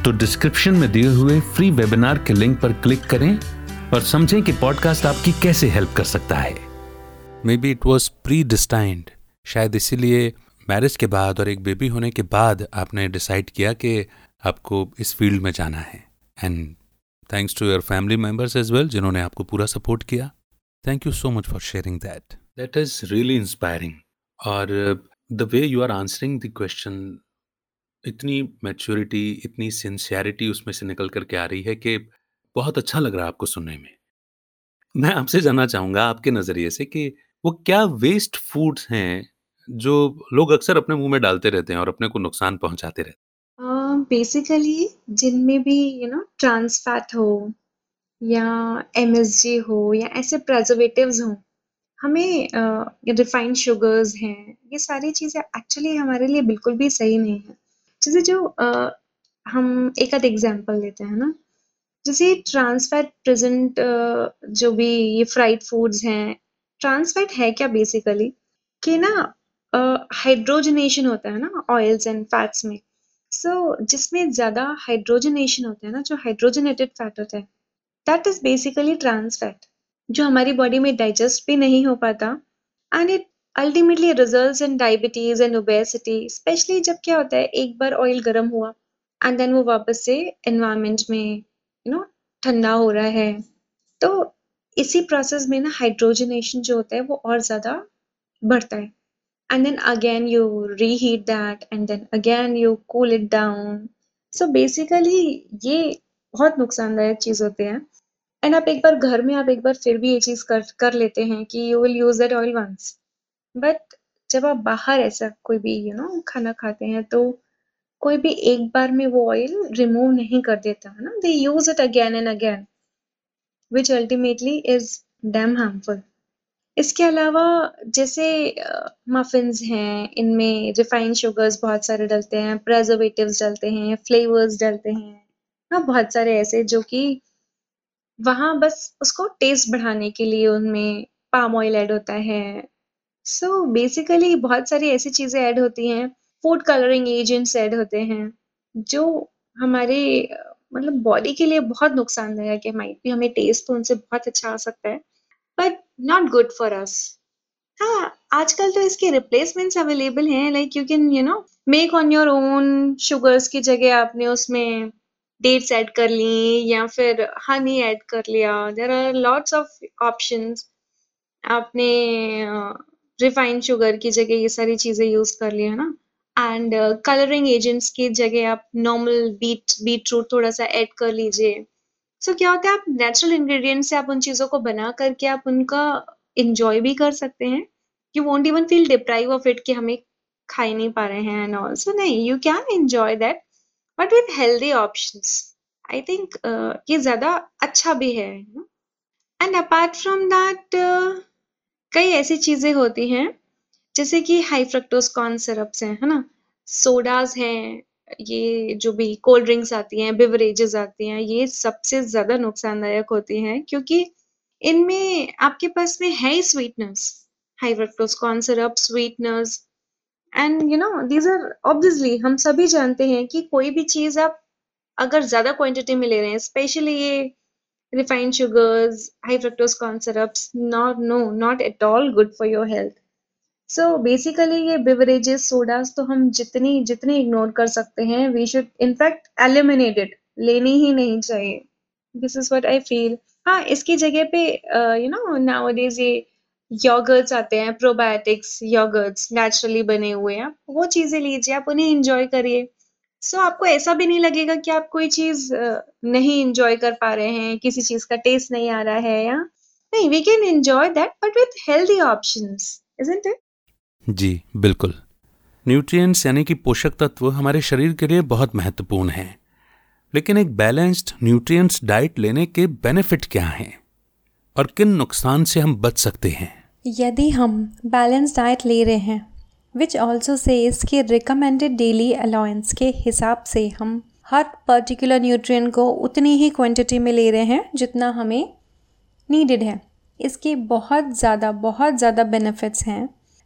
तो डिस्क्रिप्शन में दिए हुए फ्री वेबिनार के लिंक पर क्लिक करें और समझें कि पॉडकास्ट आपकी कैसे हेल्प कर सकता है। Maybe it was predestined, शायद इसीलिए मैरिज के बाद और एक बेबी होने के बाद आपने डिसाइड किया कि आपको इस फील्ड में जाना है, and thanks to your family members as well जिन्होंने आपको पूरा सपोर्ट किया। Thank you so much for sharing that, that is really inspiring. और The way you are answering the question, इतनी maturity, इतनी sincerity उसमें से निकल करके आ रही है कि बहुत अच्छा लग रहा है आपको सुनने में। मैं आपसे जानना चाहूँगा आपके नज़रिए से कि वो क्या वेस्ट फूड्स हैं जो लोग अक्सर अपने मुंह में डालते रहते हैं और अपने को नुकसान पहुँचाते रहते हैं? बेसिकली जिनमें भी यू नो ट्रांस फैट हो या एम एस जी हो या ऐसे प्रिजर्वेटिव्स हों, हमें रिफाइंड uh, शुगर्स हैं, ये सारी चीज़ें एक्चुअली हमारे लिए बिल्कुल भी सही नहीं है। जैसे जो uh, हम एक आध एग्जांपल लेते हैं ना, जैसे ट्रांस फैट प्रेजेंट uh, जो भी ये फ्राइड फूड्स हैं, ट्रांस फैट है क्या बेसिकली कि ना हाइड्रोजनेशन uh, होता है ना ऑयल्स एंड फैट्स में। सो so, जिसमें ज़्यादा हाइड्रोजनेशन होता है ना, जो हाइड्रोजनेटेड फैट होता है, that is basically trans fat जो हमारी बॉडी में डाइजेस्ट भी नहीं हो पाता and it ultimately results in diabetes and obesity. Specially जब क्या होता है एक बार ऑयल गर्म हुआ एंड देन वो वापस से एनवायरमेंट में यू नो ठंडा हो रहा है, तो इसी प्रोसेस में ना हाइड्रोजनेशन जो होता है वो और ज़्यादा बढ़ता है and then again you reheat that and then again you cool it down. So basically ये बहुत नुकसानदायक चीज़ होते हैं एंड आप एक बार घर में आप एक बार फिर भी ये चीज़ कर कर लेते हैं कि you will use that oil once, but जब आप बाहर ऐसा कोई भी यू you नो know, खाना खाते हैं तो कोई भी एक बार में वो ऑयल रिमूव नहीं कर देता है ना, they use it again and again which ultimately is damn harmful. इसके अलावा जैसे मफिन्स हैं, इनमें रिफाइंड शुगर्स बहुत सारे डलते हैं, प्रिजर्वेटिव्स डलते हैं, फ्लेवर्स डलते हैं, हाँ बहुत सारे ऐसे जो कि वहाँ बस उसको टेस्ट बढ़ाने के लिए उनमें पाम ऑयल ऐड होता है। सो so, बेसिकली बहुत सारी ऐसी चीज़ें ऐड होती हैं, फूड कलरिंग एजेंट्स ऐड होते हैं जो हमारे मतलब बॉडी के लिए बहुत नुकसानदायक है। माइट भी हमें टेस्ट तो उनसे बहुत अच्छा आ सकता है but not good for us. हाँ आजकल तो इसके रिप्लेसमेंट्स अवेलेबल हैं, like you can you know make on your own. Sugars की जगह आपने उसमें डेट्स ऐड कर ली या फिर हनी ऐड कर लिया। There are lots of options. आपने रिफाइंड uh, शुगर की जगह ये सारी चीज़ें यूज़ कर ली है ना। एंड कलरिंग एजेंट्स की जगह आप नॉर्मल बीट बीट रूट थोड़ा सा ऐड कर लीजिए। सो so, क्या होता है आप नेचुरल इंग्रेडिएंट्स से आप उन चीज़ों को बना करके आप उनका इंजॉय भी कर सकते हैं। You won't even feel deprive of it कि हमें खा ही नहीं पा रहे हैं एंड ऑल। सो नहीं, you can enjoy that but with healthy options. I think ये ज़्यादा अच्छा भी है। एंड अपार्ट फ्रॉम दैट कई ऐसी चीज़ें होती हैं जैसे कि हाई फ्रक्टोज कॉर्न सिरप्स हैं, है ना, सोडाज हैं, ये जो भी कोल्ड ड्रिंक्स आती हैं, बिवरेजेस आती हैं, ये सबसे ज़्यादा नुकसानदायक होती हैं क्योंकि इनमें आपके पास में है ही sweetness. High fructose corn syrup, sweetness and you know these are obviously हम सभी जानते हैं कि कोई भी चीज़ आप अगर ज़्यादा क्वान्टिटी में ले रहे हैं, स्पेशली ये refined sugars, high fructose corn syrups, not no, not at all good for your health. So basically ये beverages, sodas तो हम जितनी जितनी इग्नोर कर सकते हैं, we should in fact eliminate it, लेनी ही नहीं चाहिए. This is what I feel. हाँ इसकी जगह पे you know nowadays ये yogurts आते हैं, probiotics yogurts naturally बने हुए हैं, वो चीज़ें लीजिए, आप उन्हें enjoy करिए। सो so, आपको ऐसा भी नहीं लगेगा कि आप कोई चीज नहीं इंजॉय कर पा रहे हैं, किसी चीज का टेस्ट नहीं आ रहा है या नहीं। We can enjoy that but with healthy options, isn't it? जी बिल्कुल। न्यूट्रिएंट्स यानी कि पोषक तत्व हमारे शरीर के लिए बहुत महत्वपूर्ण हैं, लेकिन एक बैलेंस्ड न्यूट्रिएंट्स डाइट लेने के बेनिफिट क्या हैं और किन नुकसान से हम बच सकते हैं यदि हम बैलेंस डाइट ले रहे हैं? विच ऑल्सो सेज कि रिकमेंडेड डेली अलाउंस के हिसाब से हम हर पर्टिकुलर न्यूट्रिएंट को उतनी ही क्वांटिटी में ले रहे हैं जितना हमें नीडेड है। इसके बहुत ज़्यादा बहुत ज़्यादा बेनिफिट्स हैं।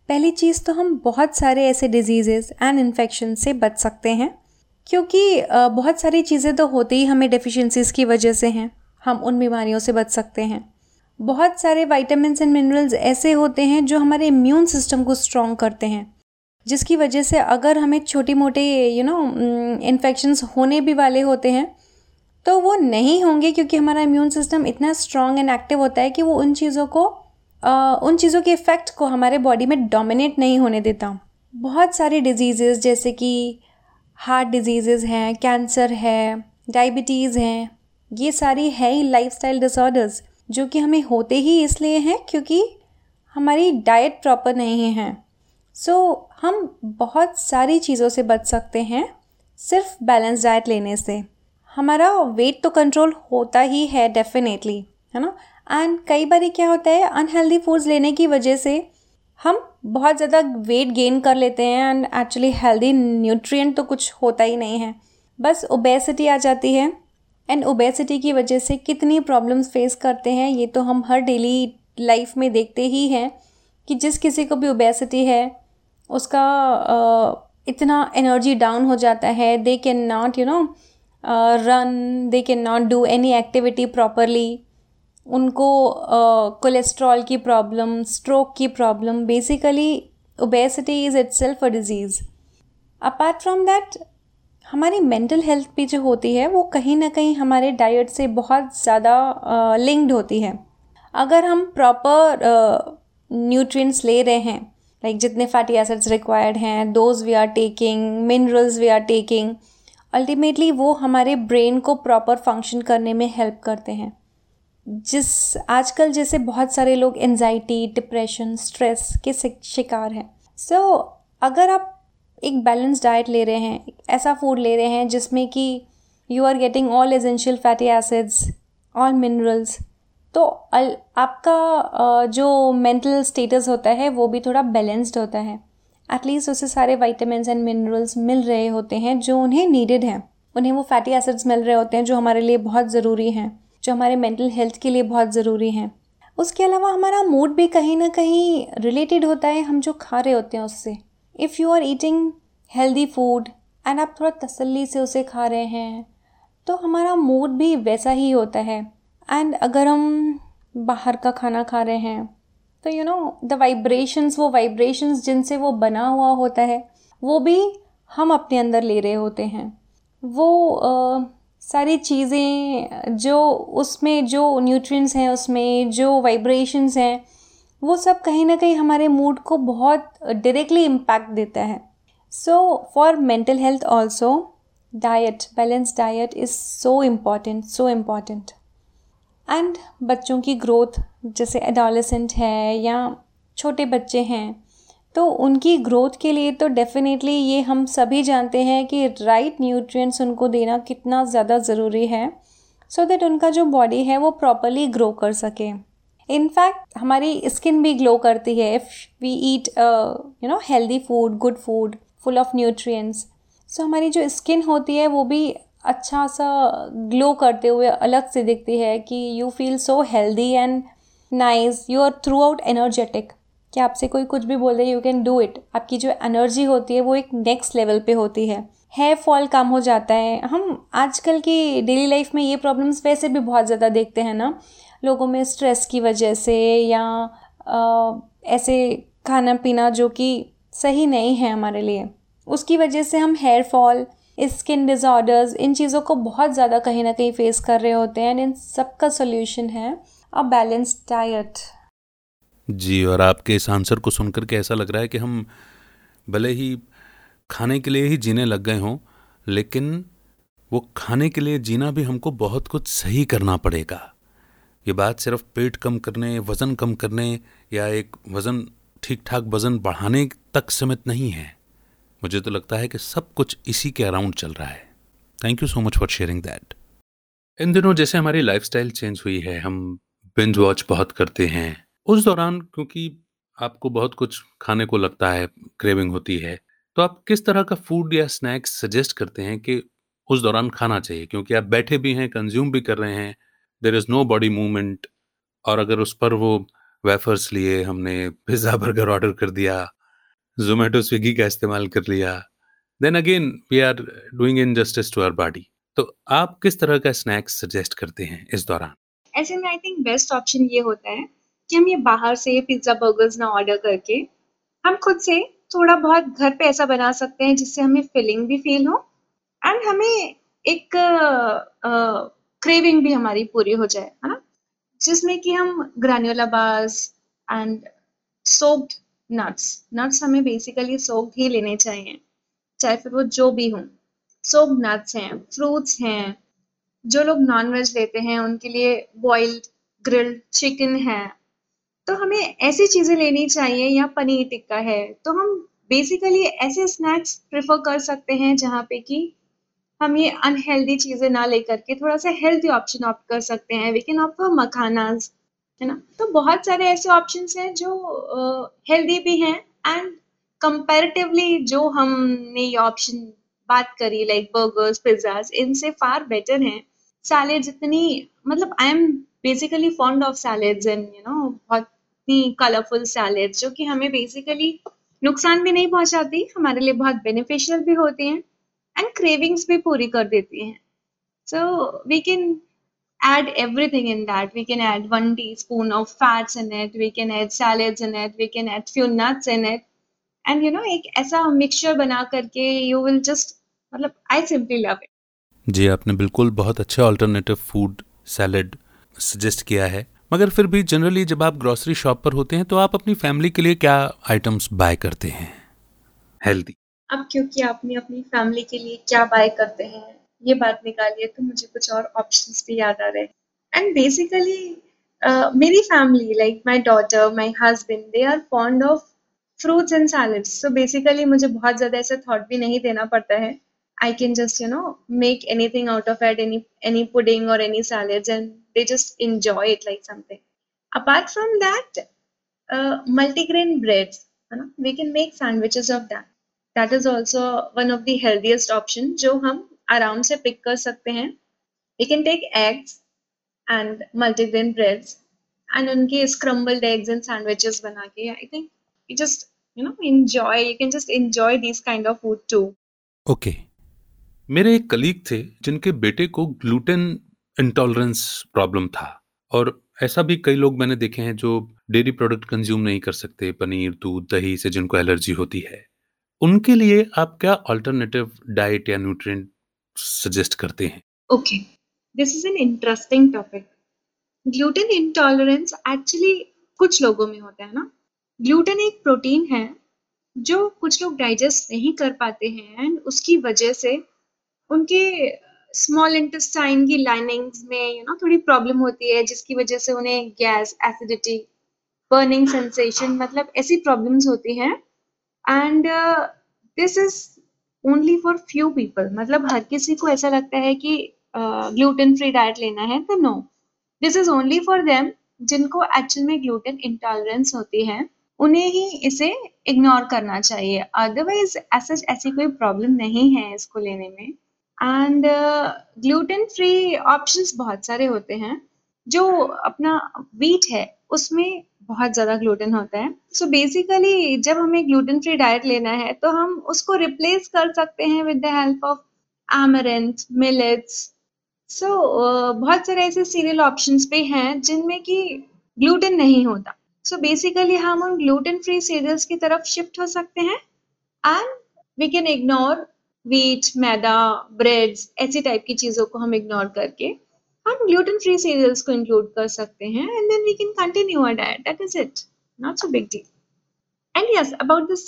पहली चीज़ तो हम बहुत सारे ऐसे डिजीज़ेस एंड इन्फेक्शन से बच सकते हैं क्योंकि बहुत सारी चीज़ें तो होती ही हमें डेफिशिएंसीज़ की वजह से हैं, हम उन बीमारियों से बच सकते हैं। बहुत सारे विटामिन्स एंड मिनरल्स ऐसे होते हैं जो हमारे इम्यून सिस्टम को स्ट्रॉन्ग करते हैं, जिसकी वजह से अगर हमें छोटी मोटे यू नो इन्फेक्शंस होने भी वाले होते हैं तो वो नहीं होंगे क्योंकि हमारा इम्यून सिस्टम इतना स्ट्रॉन्ग एंड एक्टिव होता है कि वो उन चीज़ों को आ, उन चीज़ों के इफ़ेक्ट को हमारे बॉडी में डोमिनेट नहीं होने देता। बहुत सारी डिजीज़ेस जैसे कि हार्ट डिजीज़ेस हैं, कैंसर है, डायबिटीज़ हैं, ये सारी है ही लाइफस्टाइल डिसऑर्डर्स जो कि हमें होते ही इसलिए हैं क्योंकि हमारी डाइट प्रॉपर नहीं है। सो so, हम बहुत सारी चीज़ों से बच सकते हैं सिर्फ बैलेंस डाइट लेने से। हमारा वेट तो कंट्रोल होता ही है डेफिनेटली, है ना, एंड कई बार क्या होता है अनहेल्दी फूड्स लेने की वजह से हम बहुत ज़्यादा वेट गेन कर लेते हैं एंड एक्चुअली हेल्दी न्यूट्रिएंट तो कुछ होता ही नहीं है, बस ओबेसिटी आ जाती है। एंड ओबेसिटी की वजह से कितनी प्रॉब्लम्स फेस करते हैं ये तो हम हर डेली लाइफ में देखते ही हैं कि जिस किसी को भी ओबेसिटी है उसका uh, इतना एनर्जी डाउन हो जाता है, they can not you know run, they can not do any activity properly, उनको कोलेस्ट्रॉल uh, की प्रॉब्लम, स्ट्रोक की problem, basically obesity is itself a disease. Apart from that हमारी मेंटल हेल्थ भी जो होती है वो कहीं ना कहीं हमारे डाइट से बहुत ज़्यादा लिंक्ड uh, होती है। अगर हम प्रॉपर न्यूट्रिएंट्स uh, ले रहे हैं, लाइक like, जितने फैटी एसिड्स रिक्वायर्ड हैं, those we are taking, minerals we are taking, ultimately वो हमारे ब्रेन को प्रॉपर फंक्शन करने में हेल्प करते हैं। जिस आजकल जैसे बहुत सारे लोग एंजाइटी, डिप्रेशन, स्ट्रेस के शिकार हैं। सो so, अगर आप एक बैलेंस डाइट ले रहे हैं, ऐसा फूड ले रहे हैं जिसमें कि you are getting all essential fatty acids, all minerals, तो आपका जो मेंटल स्टेटस होता है वो भी थोड़ा बैलेंस्ड होता है, एटलीस्ट उसे सारे विटामिन्स एंड मिनरल्स मिल रहे होते हैं जो उन्हें नीडेड हैं, उन्हें वो फैटी एसिड्स मिल रहे होते हैं जो हमारे लिए बहुत ज़रूरी हैं, जो हमारे मेंटल हेल्थ के लिए बहुत ज़रूरी हैं। उसके अलावा हमारा मूड भी कहीं ना कहीं रिलेटेड होता है हम जो खा रहे होते हैं उससे। If you are eating healthy food and आप थोड़ा तसल्ली से उसे खा रहे हैं तो हमारा मूड भी वैसा ही होता है। एंड अगर हम बाहर का खाना खा रहे हैं तो यू नो द वाइब्रेशंस वो वाइब्रेशंस जिनसे वो बना हुआ होता है वो भी हम अपने अंदर ले रहे होते हैं। वो आ, सारी चीज़ें जो उसमें जो न्यूट्रिएंट्स हैं, उसमें जो वाइब्रेशंस हैं, वो सब कहीं ना कहीं हमारे मूड को बहुत डायरेक्टली इम्पैक्ट देता है। So for mental health also, diet, balanced diet is so important, so important. And बच्चों की growth, जैसे adolescent है या छोटे बच्चे हैं, तो उनकी growth के लिए तो definitely ये हम सभी जानते हैं कि right nutrients उनको देना कितना ज़्यादा ज़रूरी है, so that उनका जो body है वो properly grow कर सके। इनफैक्ट हमारी स्किन भी ग्लो करती है if we eat you know healthy food, good food, full of nutrients. So हमारी जो स्किन होती है वो भी अच्छा सा ग्लो करते हुए अलग से दिखती है कि you feel so healthy and nice, you are throughout energetic. कि आपसे कोई कुछ भी बोल दे, यू कैन डू इट। आपकी जो एनर्जी होती है वो एक नेक्स्ट लेवल पे होती है। हेयर फॉल कम हो जाता है। हम आजकल की डेली लाइफ में ये प्रॉब्लम्स वैसे भी बहुत ज़्यादा देखते हैं ना लोगों में, स्ट्रेस की वजह से या आ, ऐसे खाना पीना जो कि सही नहीं है हमारे लिए, उसकी वजह से हम हेयर फॉल, स्किन डिसऑर्डर्स, इन चीज़ों को बहुत ज़्यादा कहीं ना कहीं फेस कर रहे होते हैं। एंड इन सब का सोल्यूशन है अ बैलेंस्ड डाइट। जी, और आपके इस आंसर को सुनकर के ऐसा लग रहा है कि हम भले ही खाने के लिए ही जीने लग गए हों, लेकिन वो खाने के लिए जीना भी हमको बहुत कुछ सही करना पड़ेगा। ये बात सिर्फ पेट कम करने, वज़न कम करने या एक वज़न ठीक ठाक वज़न बढ़ाने तक सीमित नहीं है। मुझे तो लगता है कि सब कुछ इसी के अराउंड चल रहा है। Thank you so much for sharing that. इन दिनों जैसे हमारी लाइफस्टाइल चेंज हुई है, हम बिंज वॉच बहुत करते हैं। उस दौरान क्योंकि आपको बहुत कुछ खाने को लगता है, क्रेविंग होती है, तो आप किस तरह का फूड या स्नैक्स सजेस्ट करते हैं कि उस दौरान खाना चाहिए? क्योंकि आप बैठे भी हैं, कंज्यूम भी कर रहे हैं, there is no body movement. और अगर उस पर वो वेफर्स लिए, हमने पिज़्ज़ा बर्गर ऑर्डर कर दिया, जोमेटो स्विगी का इस्तेमाल कर लिया, then again we are doing injustice to our body. तो आप किस तरह का स्नैक्स सजेस्ट करते हैं इस दौरान? ऐसे में आई थिंक बेस्ट ऑप्शन ये होता है कि हम ये बाहर से पिज़्ज़ा बर्गर्स ना ऑर्डर करके हम खुद से थोड़ा बहुत घर पे ऐसा बना सकते हैं जिससे हमें फीलिंग भी फील हो एंड हमें एक क्रेविंग uh, uh, भी हमारी पूरी हो जाए, है ना। जिसमें कि हम granola bars and soaked nuts nuts हमें बेसिकली सोक्ड ही लेने चाहिए, चाहे फिर वो जो भी हो। सोक्ड नट्स हैं, फ्रूट्स हैं। जो लोग नॉन वेज लेते हैं उनके लिए बॉइल्ड, ग्रिल्ड चिकन है, तो हमें ऐसी चीज़ें लेनी चाहिए, या पनीर टिक्का है। तो हम बेसिकली ऐसे स्नैक्स प्रेफर कर सकते हैं जहाँ पे कि हम ये अनहेल्दी चीज़ें ना लेकर के थोड़ा सा हेल्दी ऑप्शन ऑप्ट कर सकते हैं। We can opt for makhanas, है ना। तो बहुत सारे ऐसे ऑप्शंस हैं जो हेल्दी uh, भी हैं एंड कंपैरेटिवली जो हमने ये ऑप्शन बात करी लाइक बर्गर्स, पिज़्ज़ाज, इनसे फार बेटर हैं। सैलेड्स इतनी, मतलब I am basically fond of salads and you know बहुत कलरफुल सैलेड्स जो कि हमें बेसिकली नुकसान भी नहीं पहुंचाती, हमारे लिए बहुत बेनिफिशियल भी होती हैं एंड क्रेविंग्स भी पूरी कर देती हैं। So we can add everything in that. We can add one teaspoon of fats in it, we can add salads in it, we can add few nuts in it and you know एक ऐसा mixture बना करके you will just, मतलब I simply love it. जी, आपने बिल्कुल बहुत अच्छा अल्टरनेटिव फूड सैलेड सजेस्ट किया है। मगर फिर भी जनरली जब आप ग्रोसरी शॉप पर होते हैं तो आप अपनी फैमिली के लिए क्या आइटम्स बाय करते हैं हेल्दी? अब क्योंकि आपने अपनी फैमिली के लिए क्या बाय करते हैं ये बात निकाली है, तो मुझे कुछ और ऑप्शंस भी याद आ रहे हैं। एंड बेसिकली मेरी family, like my daughter, my husband, they are fond of fruits and salads. So basically मुझे बहुत ज़्यादा ऐसा थॉट भी नहीं देना पड़ता है। I can just, you know, make anything out of it, any any pudding or any salads, and they just enjoy it like something. Apart from that, uh, multigrain breads, you know, we can make sandwiches of that. That is also one of the healthiest options, जो हम आराम से pick कर सकते हैं. We can take eggs and multigrain breads and उनके scrambled eggs and sandwiches बना के, I think you just, you know, enjoy. You can just enjoy these kind of food too. Okay. मेरे एक कलीग थे जिनके बेटे को ग्लूटेन इंटॉलरेंस प्रॉब्लम था, और ऐसा भी कई लोग मैंने देखे हैं जो डेयरी प्रोडक्ट कंज्यूम नहीं कर सकते, पनीर, दूध, दही से जिनको एलर्जी होती है. उनके लिए आप क्या अल्टरनेटिव डाइट या न्यूट्रिएंट सजेस्ट करते हैं? Okay, this is an interesting topic. Gluten intolerance actually कुछ लोगों में होता है ना. ग्लूटेन एक प्रोटीन है जो कुछ लोग डाइजेस्ट नहीं कर पाते हैं, एंड उसकी वजह से उनके स्मॉल इंटेस्टाइन की लाइनिंग्स में यू नो थोड़ी प्रॉब्लम होती है, जिसकी वजह से उन्हें गैस, एसिडिटी, बर्निंग सेंसेशन, मतलब ऐसी प्रॉब्लम्स होती हैं. And this is only for few people. मतलब हर किसी को ऐसा लगता है कि ग्लूटेन फ्री डाइट लेना है, तो no, this is only for them जिनको एक्चुअल में ग्लूटेन इंटॉलरेंस होती है. उन्हें ही इसे इग्नोर करना चाहिए, अदरवाइज ऐसा ऐसी कोई प्रॉब्लम नहीं है इसको लेने में. एंड ग्लूटेन फ्री ऑप्शंस बहुत सारे होते हैं. जो अपना व्हीट है उसमें बहुत ज़्यादा ग्लूटेन होता है. सो so बेसिकली जब हमें ग्लूटेन फ्री डाइट लेना है तो हम उसको रिप्लेस कर सकते हैं with the help of amaranth, millets. सो बहुत सारे ऐसे सीरियल ऑप्शंस पे हैं जिनमें कि ग्लूटेन नहीं होता. सो so बेसिकली हम उन ग्लूटेन फ्री सीरियल्स की तरफ शिफ्ट हो सकते हैं, and we can ignore wheat, maida, breads, ऐसी टाइप की चीज़ों को हम इग्नोर करके हम ग्लूटेन फ्री सीरियल्स को इंक्लूड कर सकते हैं, and then we can continue our diet. That is it, not so big deal. And yes, about this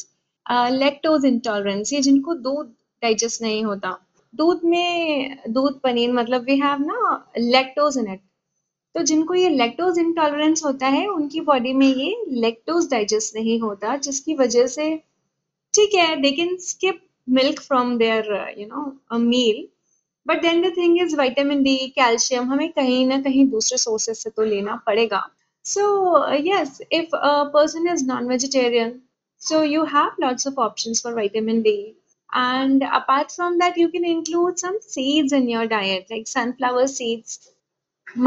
lactose intolerance, ये जिनको दूध डाइजेस्ट नहीं होता, दूध में दूध, पनीर, मतलब वी हैव ना लैक्टोज इन इट. तो जिनको ये लैक्टोज इंटॉलरेंस होता है उनकी बॉडी में ये लैक्टोज डाइजेस्ट नहीं होता, जिसकी वजह से ठीक है they can skip milk from their uh, you know a meal, but then the thing is vitamin D, calcium हमें कहीं ना कहीं दूसरे sources से तो लेना पड़ेगा. So uh, yes, if a person is non-vegetarian, so you have lots of options for vitamin D, and apart from that you can include some seeds in your diet, like sunflower seeds,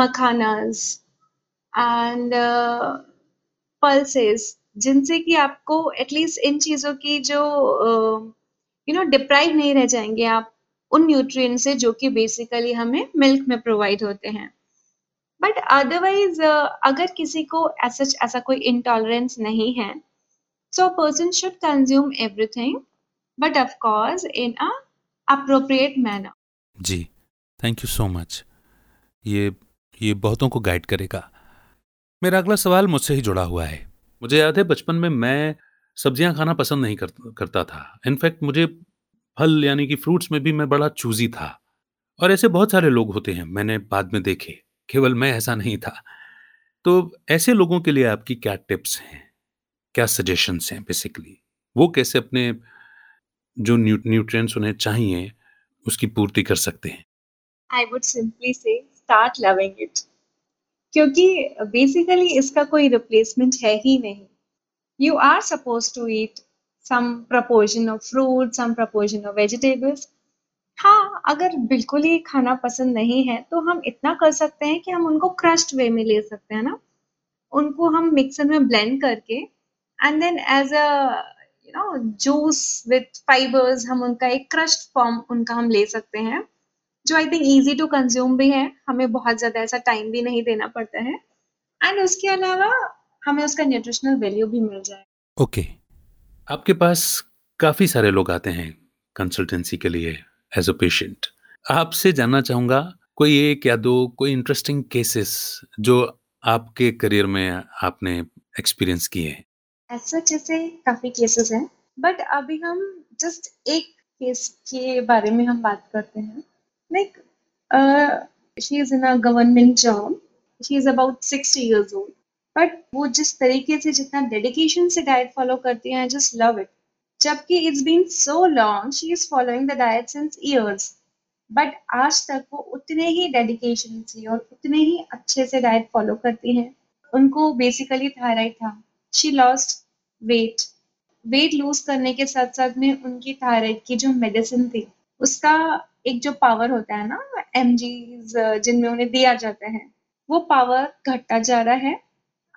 makhanas, and uh, pulses, जिनसे कि आपको at least in चीज़ों की जो uh, you know deprive नहीं रह जाएंगे आप उन न्यूट्रिएंट से जो कि बेसिकली हमें मिल्क में प्रोवाइड होते हैं. बट अदरवाइज अगर किसी को ऐसा ऐसा कोई इंटॉलरेंस नहीं है, so person should consume everything, but of course in a appropriate manner. जी, थैंक यू सो मच. ये ये बहुतों को गाइड करेगा. मेरा अगला सवाल मुझसे ही जुड़ा हुआ है. मुझे याद है बचपन में मैं सब्जियां खाना पसंद नहीं करता था. इनफैक्ट मुझे फल यानी कि फ्रूट्स में भी मैं बड़ा चूजी था, और ऐसे बहुत सारे लोग होते हैं मैंने बाद में देखे, केवल मैं ऐसा नहीं था. तो ऐसे लोगों के लिए आपकी क्या टिप्स हैं, क्या सजेशंस हैं? बेसिकली वो कैसे अपने जो न्यूट्रिएंट्स उन्हें चाहिए उसकी पूर्ति कर सकते हैं? I would simply say start loving it, क्योंकि बेसिकली इसका कोई रिप्लेसमेंट है ही नहीं. You are supposed to eat some proportion of fruit, some proportion of vegetables. हाँ, अगर बिल्कुल ही खाना पसंद नहीं है तो हम इतना कर सकते हैं कि हम उनको क्रश्ड वे में ले सकते हैं ना. उनको हम मिक्सर में ब्लेंड करके and then as a you know juice with fibres हम उनका एक क्रश्ड फॉर्म उनका हम ले सकते हैं, जो I think easy to consume भी है. हमें बहुत ज़्यादा ऐसा टाइम भी नहीं देना पड़ता है, एंड उसके अलावा हमें उसका न्यूट्रिशनल वैल्यू भी मिल जाए. Okay okay. आपके पास काफ़ी सारे लोग आते हैं कंसल्टेंसी के लिए एज अ पेशेंट. आपसे जानना चाहूँगा कोई एक या दो कोई इंटरेस्टिंग केसेस जो आपके करियर में आपने एक्सपीरियंस किए हैं. ऐसा जैसे काफ़ी केसेस हैं, बट अभी हम जस्ट एक केस के बारे में हम बात करते हैं. Like she is in a government job, she is about sixty years old, but वो जिस तरीके से जितना डेडिकेशन से डाइट फॉलो करती हैं, आई जस्ट लव इट. जबकि it's been so long she is following the diet since years, but आज तक वो उतने ही डेडिकेशन से और उतने ही अच्छे से डाइट फॉलो करती हैं। उनको बेसिकली थायराइड था। She lost weight weight lose करने के साथ साथ में उनकी थायराइड की जो मेडिसिन थी उसका एक जो पावर होता है ना एमजीज जिनमें उन्हें दिया जाता है, वो पावर घटता जा रहा है।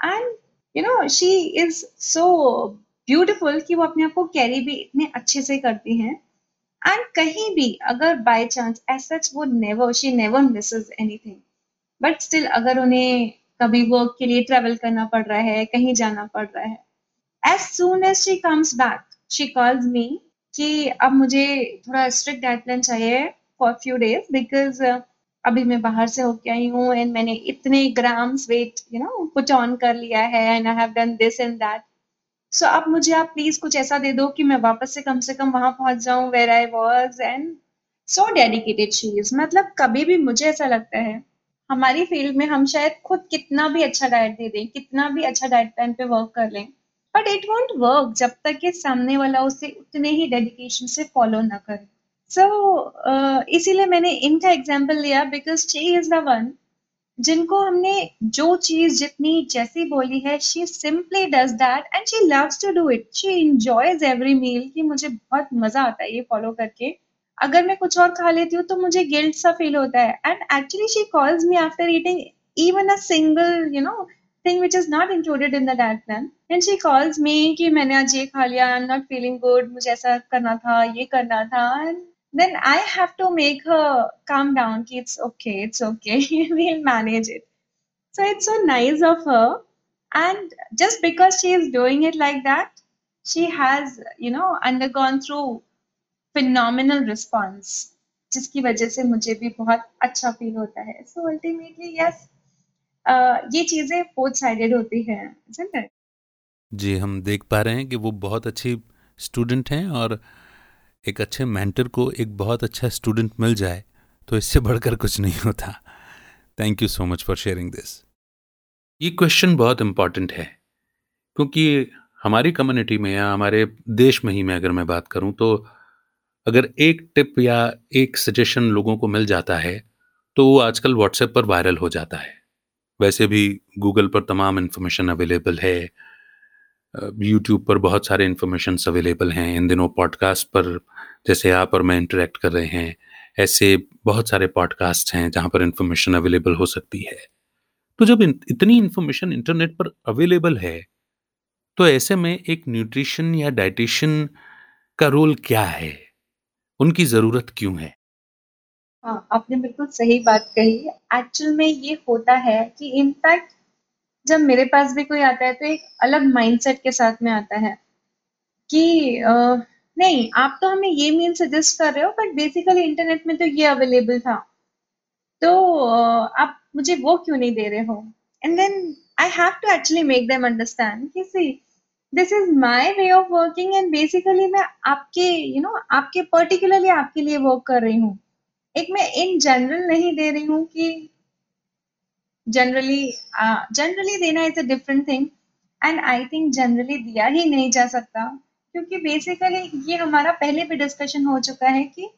And you know she is so beautiful कि वो अपने आप को कैरी भी इतने अच्छे से करती हैं। एंड कहीं भी अगर बाय चांस एज सच वो never she never misses anything, but still अगर उन्हें कभी वर्क के लिए ट्रेवल करना पड़ रहा है, कहीं जाना पड़ रहा है, as soon as she comes back she calls me कि अब मुझे थोड़ा स्ट्रिक्ट डाइट प्लान चाहिए फॉर फ्यू डेज, बिकॉज अभी मैं बाहर से होके आई हूँ एंड मैंने इतने grams weight you know put on कर लिया है and I have done this and that, so अब मुझे आप प्लीज कुछ ऐसा दे दो कि मैं वापस से कम से कम वहां पहुंच जाऊं where I was. And so dedicated she is. मतलब कभी भी मुझे ऐसा लगता है हमारी फील्ड में हम शायद खुद कितना भी अच्छा डाइट दे दें, कितना भी अच्छा डाइट प्लान पे वर्क कर लें, बट इट वॉन्ट वर्क जब तक कि सामने वाला उसे उतने ही डेडिकेशन से फॉलो ना करे। सो so, uh, इसीलिए मैंने इनका एग्जाम्पल लिया because she is the one जिनको हमने जो चीज जितनी जैसी बोली है she simply does that and she loves to do it. She enjoys every meal कि मुझे बहुत मजा आता है ये फॉलो करके, अगर मैं कुछ और खा लेती हूँ तो मुझे गिल्ट सा फील होता है। And actually she calls me after eating even a single you know thing which is not included in the diet plan and she calls me कि मैंने आज ये खा लिया, I am not feeling good, मुझे ऐसा करना था, ये करना था। And then I have to make her calm down कि it's okay, it's okay, we'll manage it. So it's so nice of her. And just because she is doing it like that, she has, you know, undergone through phenomenal response, जिसकी वजह से मुझे भी बहुत अच्छा feel होता है। So ultimately, yes, uh, ये चीज़ें both sided होती हैं, isn't it? जी, हम देख पा रहे हैं कि वो बहुत अच्छी स्टूडेंट हैं और एक अच्छे मेंटर को एक बहुत अच्छा स्टूडेंट मिल जाए तो इससे बढ़कर कुछ नहीं होता। Thank you so much for sharing this. ये क्वेश्चन बहुत इम्पॉर्टेंट है क्योंकि हमारी कम्युनिटी में या हमारे देश में ही मैं अगर मैं बात करूं तो अगर एक टिप या एक सजेशन लोगों को मिल जाता है तो वो आजकल व्हाट्सएप पर वायरल हो जाता है। वैसे भी गूगल पर तमाम इन्फॉर्मेशन अवेलेबल है, यूट्यूब पर बहुत सारे इन्फॉर्मेशंस अवेलेबल हैं। इन दिनों पॉडकास्ट पर जैसे आप और मैं इंटरेक्ट कर रहे हैं, ऐसे बहुत सारे पॉडकास्ट हैं जहां पर इन्फॉर्मेशन अवेलेबल हो सकती है। तो जब इतनी इन्फॉर्मेशन इंटरनेट पर अवेलेबल है तो ऐसे में एक न्यूट्रिशन या डाइटिशियन का रोल क्या है, उनकी ज़रूरत क्यों है? हाँ, आपने बिल्कुल सही बात कही। एक्चुअल में ये होता है कि इनफैक्ट जब मेरे पास भी कोई आता है तो एक अलग माइंडसेट के साथ में आता है कि आ, नहीं आप तो हमें ये मील सजेस्ट कर रहे हो बट बेसिकली इंटरनेट में तो ये अवेलेबल था, तो आ, आप मुझे वो क्यों नहीं दे रहे हो। And then I have to actually make them understand कि see this is my way of working and basically मैं आपके यू नो आपके पर्टिकुलरली आपके लिए वर्क कर रही हूँ, एक मैं इन जनरल नहीं दे रही हूँ कि जनरली जनरली देना is a different thing. And I think generally दिया ही नहीं जा सकता क्योंकि बेसिकली ये हमारा पहले भी डिस्कशन हो चुका है कि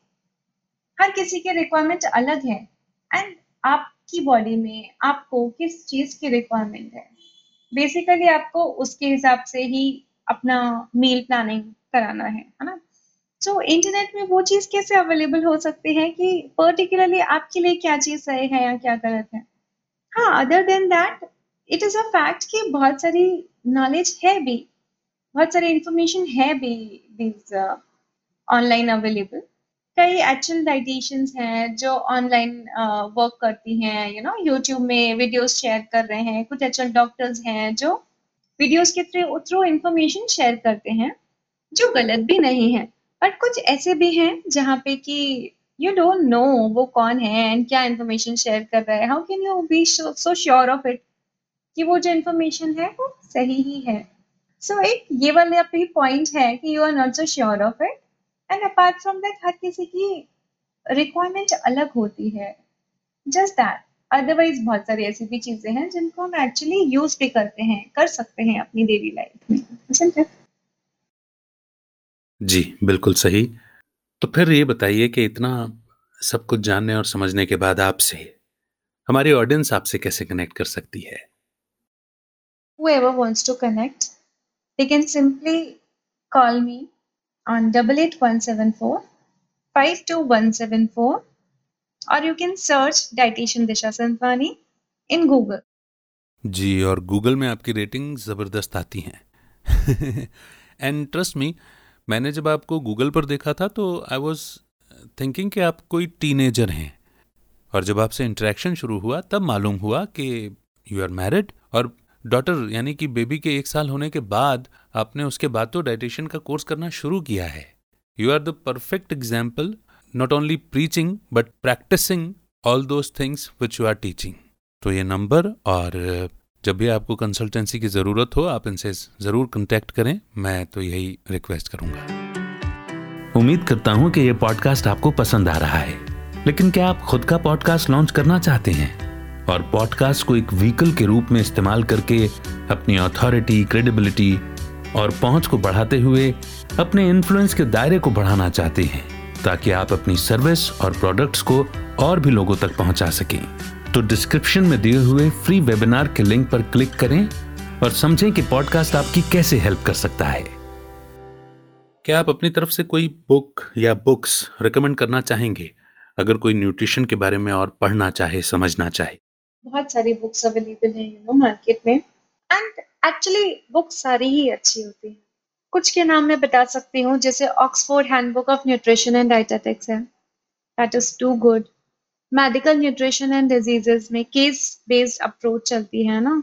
हर किसी के रिक्वायरमेंट अलग है एंड आपकी बॉडी में आपको किस चीज की रिक्वायरमेंट है बेसिकली आपको उसके हिसाब से ही अपना मील प्लानिंग कराना है, है ना। सो इंटरनेट में वो चीज कैसे अवेलेबल हो सकती है कि पर्टिकुलरली आपके लिए क्या चीज सही है या क्या गलत है। हाँ, other than that it is a fact कि बहुत सारी नॉलेज है भी, बहुत सारी इंफॉर्मेशन है भी दिस ऑनलाइन अवेलेबल। कई एक्चुअल डाइटिशियंस हैं जो ऑनलाइन वर्क करती हैं, यू नो यूट्यूब में वीडियोस शेयर कर रहे हैं, कुछ एक्चुअल डॉक्टर्स हैं जो वीडियोस के थ्रू थ्रू इंफॉर्मेशन शेयर करते हैं जो गलत भी नहीं है, बट कुछ ऐसे भी हैं जहाँ पे कि You don't know वो कौन है एंड क्या इन्फॉर्मेशन शेयर कर रहा है। How can you be so sure of it कि वो जो इन्फॉर्मेशन है वो सही ही है। सो so, एक ये वाला भी पॉइंट है कि you are not so sure of it and apart from that हर किसी की रिक्वायरमेंट अलग होती है, जस्ट दैट। अदरवाइज बहुत सारी ऐसी भी चीजें हैं जिनको हम एक्चुअली यूज भी करते हैं, कर सकते हैं अपनी डेली लाइफ में। जी बिल्कुल सही। तो फिर ये बताइए कि इतना सब कुछ जानने और समझने के बाद आपसे हमारी ऑडियंस आपसे कैसे कनेक्ट कर सकती है? Whoever wants to connect, they can simply call me on eight eight one seven four five two one seven four or you can search Dietitian Disha Santwani in Google. जी, और गूगल में आपकी rating ज़बरदस्त आती हैं। And trust me, मैंने जब आपको गूगल पर देखा था तो आई वॉज थिंकिंग कि आप कोई टीनेजर हैं, और जब आपसे इंटरेक्शन शुरू हुआ तब मालूम हुआ कि यू आर मैरिड और डॉटर यानी कि बेबी के एक साल होने के बाद आपने उसके बाद तो डाइटिशियन का कोर्स करना शुरू किया है। You are the perfect example, not only preaching but practising all those things which you are teaching. तो ये नंबर, और जब भी आपको कंसल्टेंसी की ज़रूरत हो आप इनसे ज़रूर कॉन्टैक्ट करें, मैं तो यही रिक्वेस्ट करूँगा। उम्मीद करता हूँ कि ये पॉडकास्ट आपको पसंद आ रहा है, लेकिन क्या आप खुद का पॉडकास्ट लॉन्च करना चाहते हैं और पॉडकास्ट को एक व्हीकल के रूप में इस्तेमाल करके अपनी अथॉरिटी, क्रेडिबिलिटी और पहुंच को बढ़ाते हुए अपने इन्फ्लुएंस के दायरे को बढ़ाना चाहते हैं, ताकि आप अपनी सर्विस और प्रोडक्ट्स को और भी लोगों तक पहुंचा सकें? तो डिस्क्रिप्शन में दिए हुए फ्री वेबिनार के लिंक पर क्लिक करें और समझें कि पॉडकास्ट आपकी कैसे हेल्प कर सकता है। क्या आप अपनी तरफ से कोई बुक या बुक्स रिकमेंड करना चाहेंगे, अगर कोई न्यूट्रिशन के बारे में और पढ़ना चाहे, समझना चाहे? बहुत सारी बुक्स अवेलेबल हैं यू नो मार्केट में, एंड एक्चुअली बुक्स सारी ही अच्छी होती हैं। कुछ के नाम मैं बता सकती हूँ, जैसे Oxford handbook of nutrition and dietetics है, that is too good. Medical nutrition and diseases में केस बेस्ड अप्रोच चलती है ना,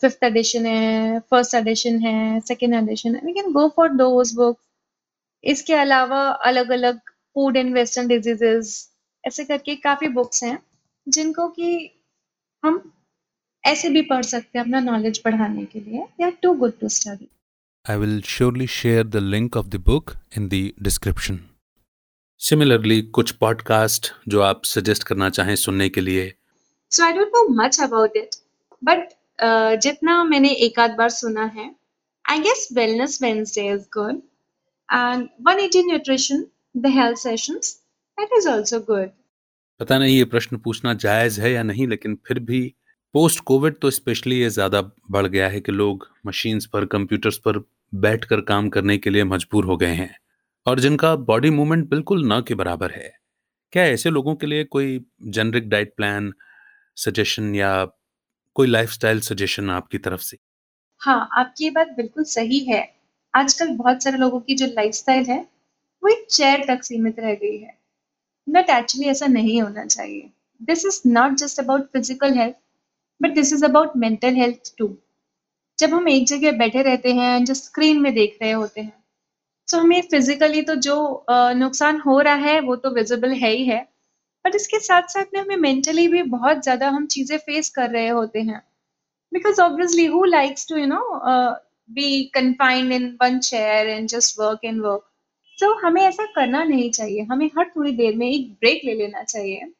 फिफ्थ एडिशन है, फर्स्ट एडिशन है, सेकेंड एडिशन है, we can go for those books. इसके अलावा अलग अलग फूड एंड वेस्टर्न डिजीजेस ऐसे करके काफ़ी बुक्स हैं जिनको कि हम ऐसे भी पढ़ सकते हैं अपना नॉलेज बढ़ाने के लिए, they are too good to study. I will surely share the link of the book in the description. Similarly कुछ पॉडकास्ट जो आप सजेस्ट करना चाहें सुनने के लिए? So I don't know much about it, but जितना मैंने एक आध बार सुना है, I guess wellness Wednesday is good, and one eighty nutrition the health sessions that is also good. पता नहीं ये प्रश्न पूछना जायज़ है या नहीं, लेकिन फिर भी पोस्ट कोविड तो स्पेशली ये ज़्यादा बढ़ गया है कि लोग मशीन्स पर, कंप्यूटर्स पर बैठकर काम करने के लिए मजबूर हो गए हैं और जिनका बॉडी मूवमेंट बिल्कुल न के बराबर है। क्या ऐसे लोगों के लिए कोई जेनरिक डाइट प्लान सजेशन या कोई लाइफस्टाइल सजेशन आपकी तरफ से? हाँ, आपकी ये बात बिल्कुल सही है। आजकल बहुत सारे लोगों की जो लाइफस्टाइल है वो एक चेयर तक सीमित रह गई है, बट एक्चुअली ऐसा नहीं होना चाहिए। This is not just about physical health but this is about mental health too. जब हम एक जगह बैठे रहते हैं, जो स्क्रीन में देख रहे होते हैं, सो हमें फिजिकली तो जो नुकसान हो रहा है वो तो विजिबल है ही है, बट इसके साथ साथ में हमें मेंटली भी बहुत ज़्यादा हम चीज़ें फेस कर रहे होते हैं, because obviously who likes to you know be confined in one chair and just work and work. So हमें ऐसा करना नहीं चाहिए, हमें हर थोड़ी देर में एक ब्रेक ले लेना चाहिए,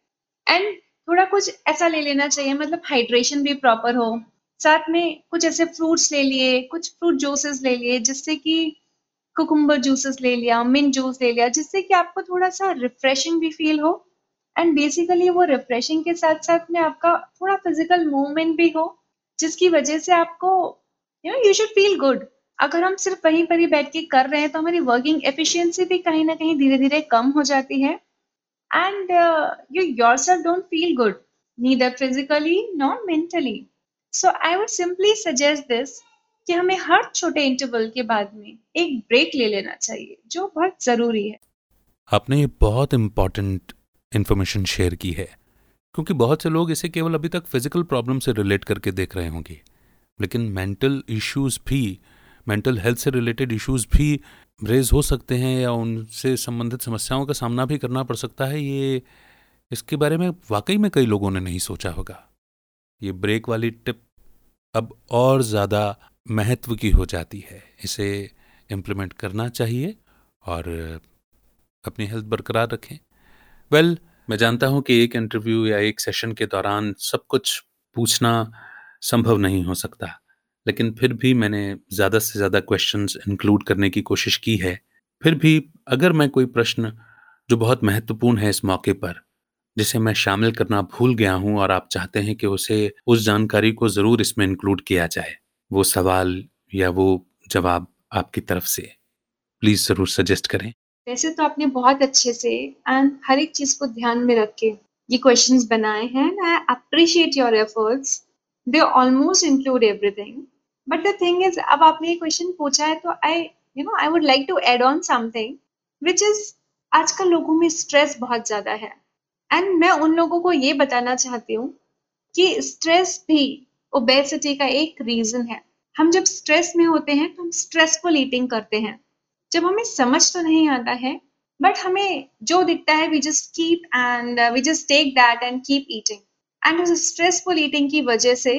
एंड थोड़ा कुछ ऐसा ले लेना चाहिए, मतलब हाइड्रेशन भी प्रॉपर हो, साथ में कुछ ऐसे फ्रूट्स ले लिए, कुछ फ्रूट जूसेस ले लिए, जिससे कि कुकुम्बर जूसेस ले लिया, मिंट जूस ले लिया, जिससे कि आपको थोड़ा सा रिफ्रेशिंग भी फील हो, एंड बेसिकली वो रिफ्रेशिंग के साथ साथ में आपका थोड़ा फिजिकल मूवमेंट भी हो, जिसकी वजह से आपको you know you should feel good. अगर हम सिर्फ वहीं पर ही बैठ के कर रहे हैं तो हमारी वर्किंग एफिशिएंसी भी कहीं ना कहीं धीरे धीरे कम हो जाती है, and you yourself don't feel good neither physically nor mentally. So I would simply suggest this कि हमें हर छोटे इंटरवल के बाद में एक ब्रेक ले लेना चाहिए, जो बहुत ज़रूरी है। आपने ये बहुत इम्पॉर्टेंट इन्फॉर्मेशन शेयर की है, क्योंकि बहुत से लोग इसे केवल अभी तक फिजिकल प्रॉब्लम से रिलेट करके देख रहे होंगे, लेकिन मेंटल इश्यूज भी, मेंटल हेल्थ से रिलेटेड इश्यूज भी रेज हो सकते हैं या उनसे संबंधित समस्याओं का सामना भी करना पड़ सकता है। ये इसके बारे में वाकई में कई लोगों ने नहीं सोचा होगा। ये ब्रेक वाली टिप अब और ज़्यादा महत्व की हो जाती है, इसे इम्प्लीमेंट करना चाहिए और अपनी हेल्थ बरकरार रखें। वेल well, मैं जानता हूँ कि एक इंटरव्यू या एक सेशन के दौरान सब कुछ पूछना संभव नहीं हो सकता, लेकिन फिर भी मैंने ज़्यादा से ज़्यादा क्वेश्चंस इंक्लूड करने की कोशिश की है फिर भी अगर मैं कोई प्रश्न जो बहुत महत्वपूर्ण है इस मौके पर, जिसे मैं शामिल करना भूल गया हूँ और आप चाहते हैं कि उसे उस जानकारी को ज़रूर इसमें इंक्लूड किया जाए, वो सवाल या वो जवाब आपकी तरफ से प्लीज़ ज़रूर सजेस्ट करें। वैसे तो आपने बहुत अच्छे से एंड हर एक चीज़ को ध्यान में रख के ये क्वेश्चंस बनाए हैं। I appreciate your efforts, they almost include everything, but the thing is अब आपने ये क्वेश्चन पूछा है तो I you know I would like to add on something which is आजकल लोगों में स्ट्रेस बहुत ज़्यादा है एंड मैं उन लोगों को ये बताना चाहती हूँ कि स्ट्रेस भी ओबेसिटी का एक रीज़न है। हम जब स्ट्रेस में होते हैं तो हम स्ट्रेसफुल ईटिंग करते हैं, जब हमें समझ तो नहीं आता है बट हमें जो दिखता है we just keep and we just take that and keep eating and उस स्ट्रेसफुल ईटिंग की वजह से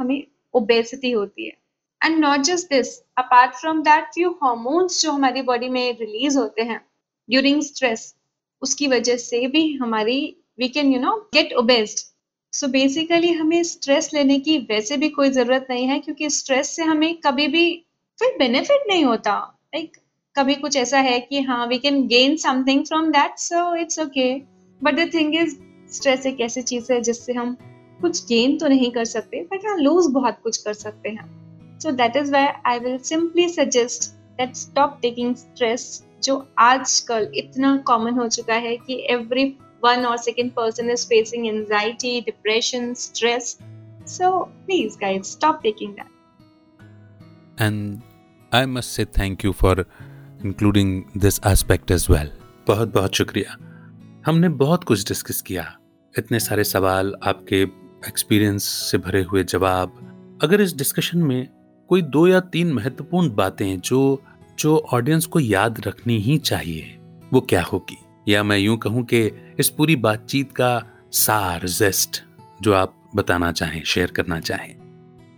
हमें ओबेसिटी होती है। And not just this, apart from that few hormones जो हमारी बॉडी में रिलीज होते हैं ड्यूरिंग स्ट्रेस, उसकी वजह से भी हमारी we can you know get ओबेस्ड। So basically हमें स्ट्रेस लेने की वैसे भी कोई ज़रूरत नहीं है, क्योंकि स्ट्रेस से हमें कभी भी कोई बेनिफिट नहीं होता। लाइक like, कभी कुछ ऐसा है कि हाँ we can gain something from that, so it's okay, but the thing is stress एक ऐसी चीज़ है जिससे हम कुछ गेन तो नहीं कर सकते बट हाँ लूज बहुत कुछ कर सकते हैं। So that is why I will simply suggest that stop taking stress, जो आजकल इतना कॉमन हो चुका है कि एवरी वन और second person is facing anxiety, depression, stress. So please guys stop taking that. And I must say thank you for including this aspect as well. बहुत बहुत शुक्रिया। हमने बहुत कुछ डिस्कस किया, इतने सारे सवाल, आपके एक्सपीरियंस से भरे हुए जवाब। अगर इस डिस्कशन में कोई दो या तीन महत्वपूर्ण बातें जो जो ऑडियंस को याद रखनी ही चाहिए, वो क्या होगी? या मैं यूं कहूं कि इस पूरी बातचीत का सार, जेस्ट, जो आप बताना चाहें, शेयर करना चाहें।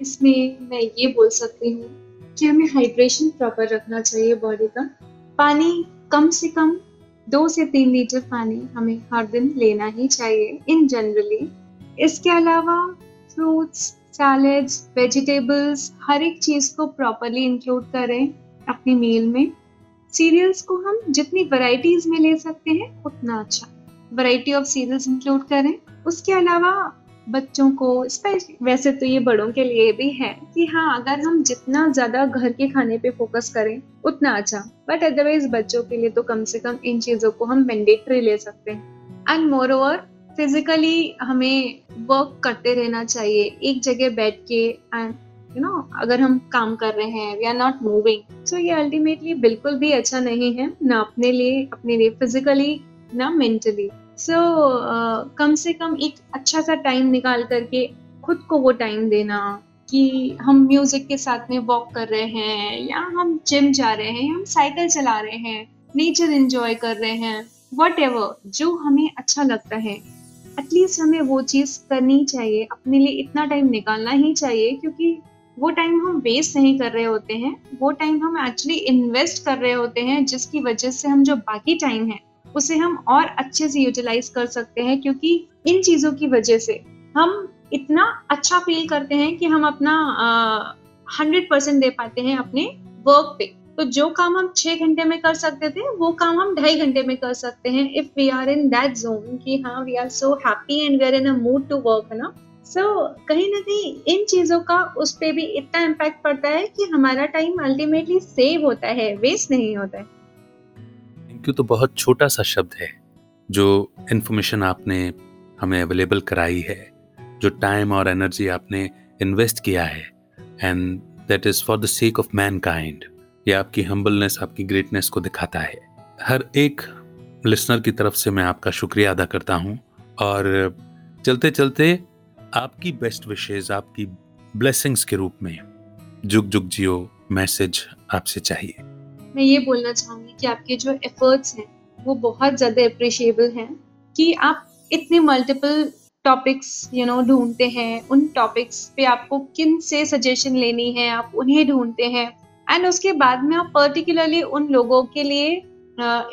इसमें मैं ये बोल सकती हूँ कि हमें हाइड्रेशन प्रॉपर रखना चाहिए, बॉडी का पानी कम से कम दो से तीन लीटर पानी हमें हर दिन लेना ही चाहिए इन जनरली। इसके अलावा फ्रूट्स, सैलेड्स, वेजिटेबल्स, हर एक चीज़ को प्रॉपरली इंक्लूड करें अपनी मील में। सीरियल्स को हम जितनी वैरायटीज में ले सकते हैं उतना अच्छा, वैरायटी ऑफ सीरियल्स इंक्लूड करें। उसके अलावा बच्चों को, वैसे तो ये बड़ों के लिए भी है कि हाँ अगर हम जितना ज़्यादा घर के खाने पे फोकस करें उतना अच्छा, बट अदरवाइज बच्चों के लिए तो कम से कम इन चीज़ों को हम मैंडेटरी ले सकते हैं। एंड मोर ओवर फिजिकली हमें वर्क करते रहना चाहिए, एक जगह बैठ के एंड यू नो अगर हम काम कर रहे हैं we are not moving, so ये अल्टीमेटली बिल्कुल भी अच्छा नहीं है, ना अपने लिए, अपने लिए फिजिकली ना मेंटली। सो so, uh, कम से कम एक अच्छा सा टाइम निकाल करके खुद को वो टाइम देना कि हम म्यूजिक के साथ में वॉक कर रहे हैं, या हम जिम जा रहे हैं, हम साइकिल चला रहे हैं, नेचर एंजॉय कर रहे हैं, व्हाटएवर जो हमें अच्छा लगता है एटलीस्ट हमें वो चीज़ करनी चाहिए, अपने लिए इतना टाइम निकालना ही चाहिए, क्योंकि वो टाइम हम वेस्ट नहीं कर रहे होते हैं, वो टाइम हम एक्चुअली इन्वेस्ट कर रहे होते हैं, जिसकी वजह से हम जो बाकी टाइम है उसे हम और अच्छे से यूटिलाइज कर सकते हैं, क्योंकि इन चीज़ों की वजह से हम इतना अच्छा फील करते हैं कि हम अपना हंड्रेड परसेंट दे पाते हैं अपने वर्क पे। तो जो काम हम छः घंटे में कर सकते थे वो काम हम ढाई घंटे में कर सकते हैं if we are in that zone कि हाँ we are so happy and we are in a mood to work, है ना। सो so, कहीं ना कहीं इन चीज़ों का उस पर भी इतना इम्पैक्ट पड़ता है कि हमारा टाइम अल्टीमेटली सेव होता है, वेस्ट नहीं होता है। थैंक यू तो बहुत छोटा सा शब्द है, जो इन्फॉर्मेशन आपने हमें अवेलेबल कराई है, जो टाइम और एनर्जी आपने इन्वेस्ट किया है, and that is for the sake of mankind. ये आपकी हम्बलनेस, आपकी ग्रेटनेस को दिखाता है। हर एक लिसनर की तरफ से मैं आपका शुक्रिया अदा करता हूँ, और चलते चलते आपकी बेस्ट विशेज़, आपकी ब्लेसिंग्स के रूप में जुग जुग जियो मैसेज आपसे चाहिए। मैं ये बोलना चाहूँगी कि आपके जो एफर्ट्स हैं वो बहुत ज़्यादा अप्रिशिएबल हैं, कि आप इतने मल्टीपल टॉपिक्स यू नो ढूंढते हैं, उन टॉपिक्स पे आपको किन से सजेशन लेनी है आप उन्हें ढूंढते हैं, एंड उसके बाद में आप पर्टिकुलरली उन लोगों के लिए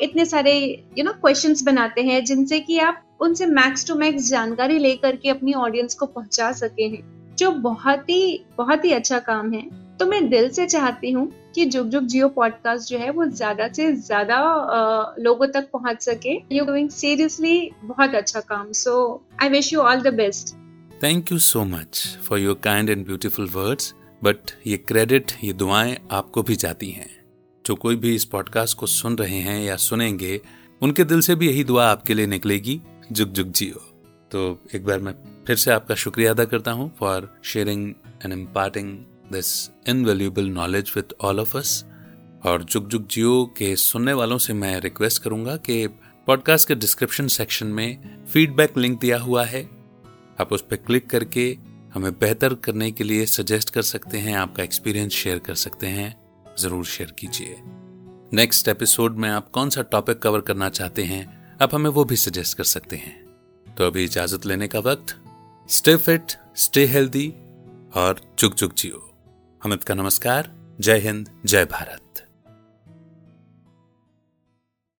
इतने सारे यू नो क्वेश्चंस बनाते हैं जिनसे कि आप उनसे मैक्स टू मैक्स जानकारी लेकर के अपनी ऑडियंस को पहुंचा सके हैं, जो बहुत ही बहुत ही अच्छा काम है। तो मैं दिल से चाहती हूँ कि जुग जुग जियो पॉडकास्ट जो है वो ज्यादा से ज्यादा लोगों तक पहुँच सके। यू डूइंग सीरियसली बहुत अच्छा काम, so I wish you all the best. Thank you so much for your kind and beautiful words. But ये क्रेडिट, ये दुआएं आपको भी जाती हैं। जो कोई भी इस पॉडकास्ट को सुन रहे हैं या सुनेंगे, उनके दिल से भी यही दुआ आपके लिए निकलेगी, जुग जुग जियो। तो एक बार मैं फिर से आपका शुक्रिया अदा करता हूँ for sharing and imparting this invaluable knowledge with all of us. और जुग जुग जियो के सुनने वालों से मैं रिक्वेस्ट करूँगा कि पॉडकास्ट के डिस्क्रिप्शन सेक्शन में फीडबैक लिंक दिया हुआ है, आप उस पर क्लिक करके हमें बेहतर करने के लिए सजेस्ट कर सकते हैं, आपका एक्सपीरियंस शेयर कर सकते हैं। ज़रूर शेयर कीजिए। नेक्स्ट एपिसोड में आप कौन सा टॉपिक कवर करना चाहते हैं, आप हमें वो भी सजेस्ट कर सकते हैं। तो अभी इजाजत लेने का वक्त। स्टे फिट, स्टे हेल्दी और जुग जुग जियो। अमित का नमस्कार। जय हिंद, जय भारत।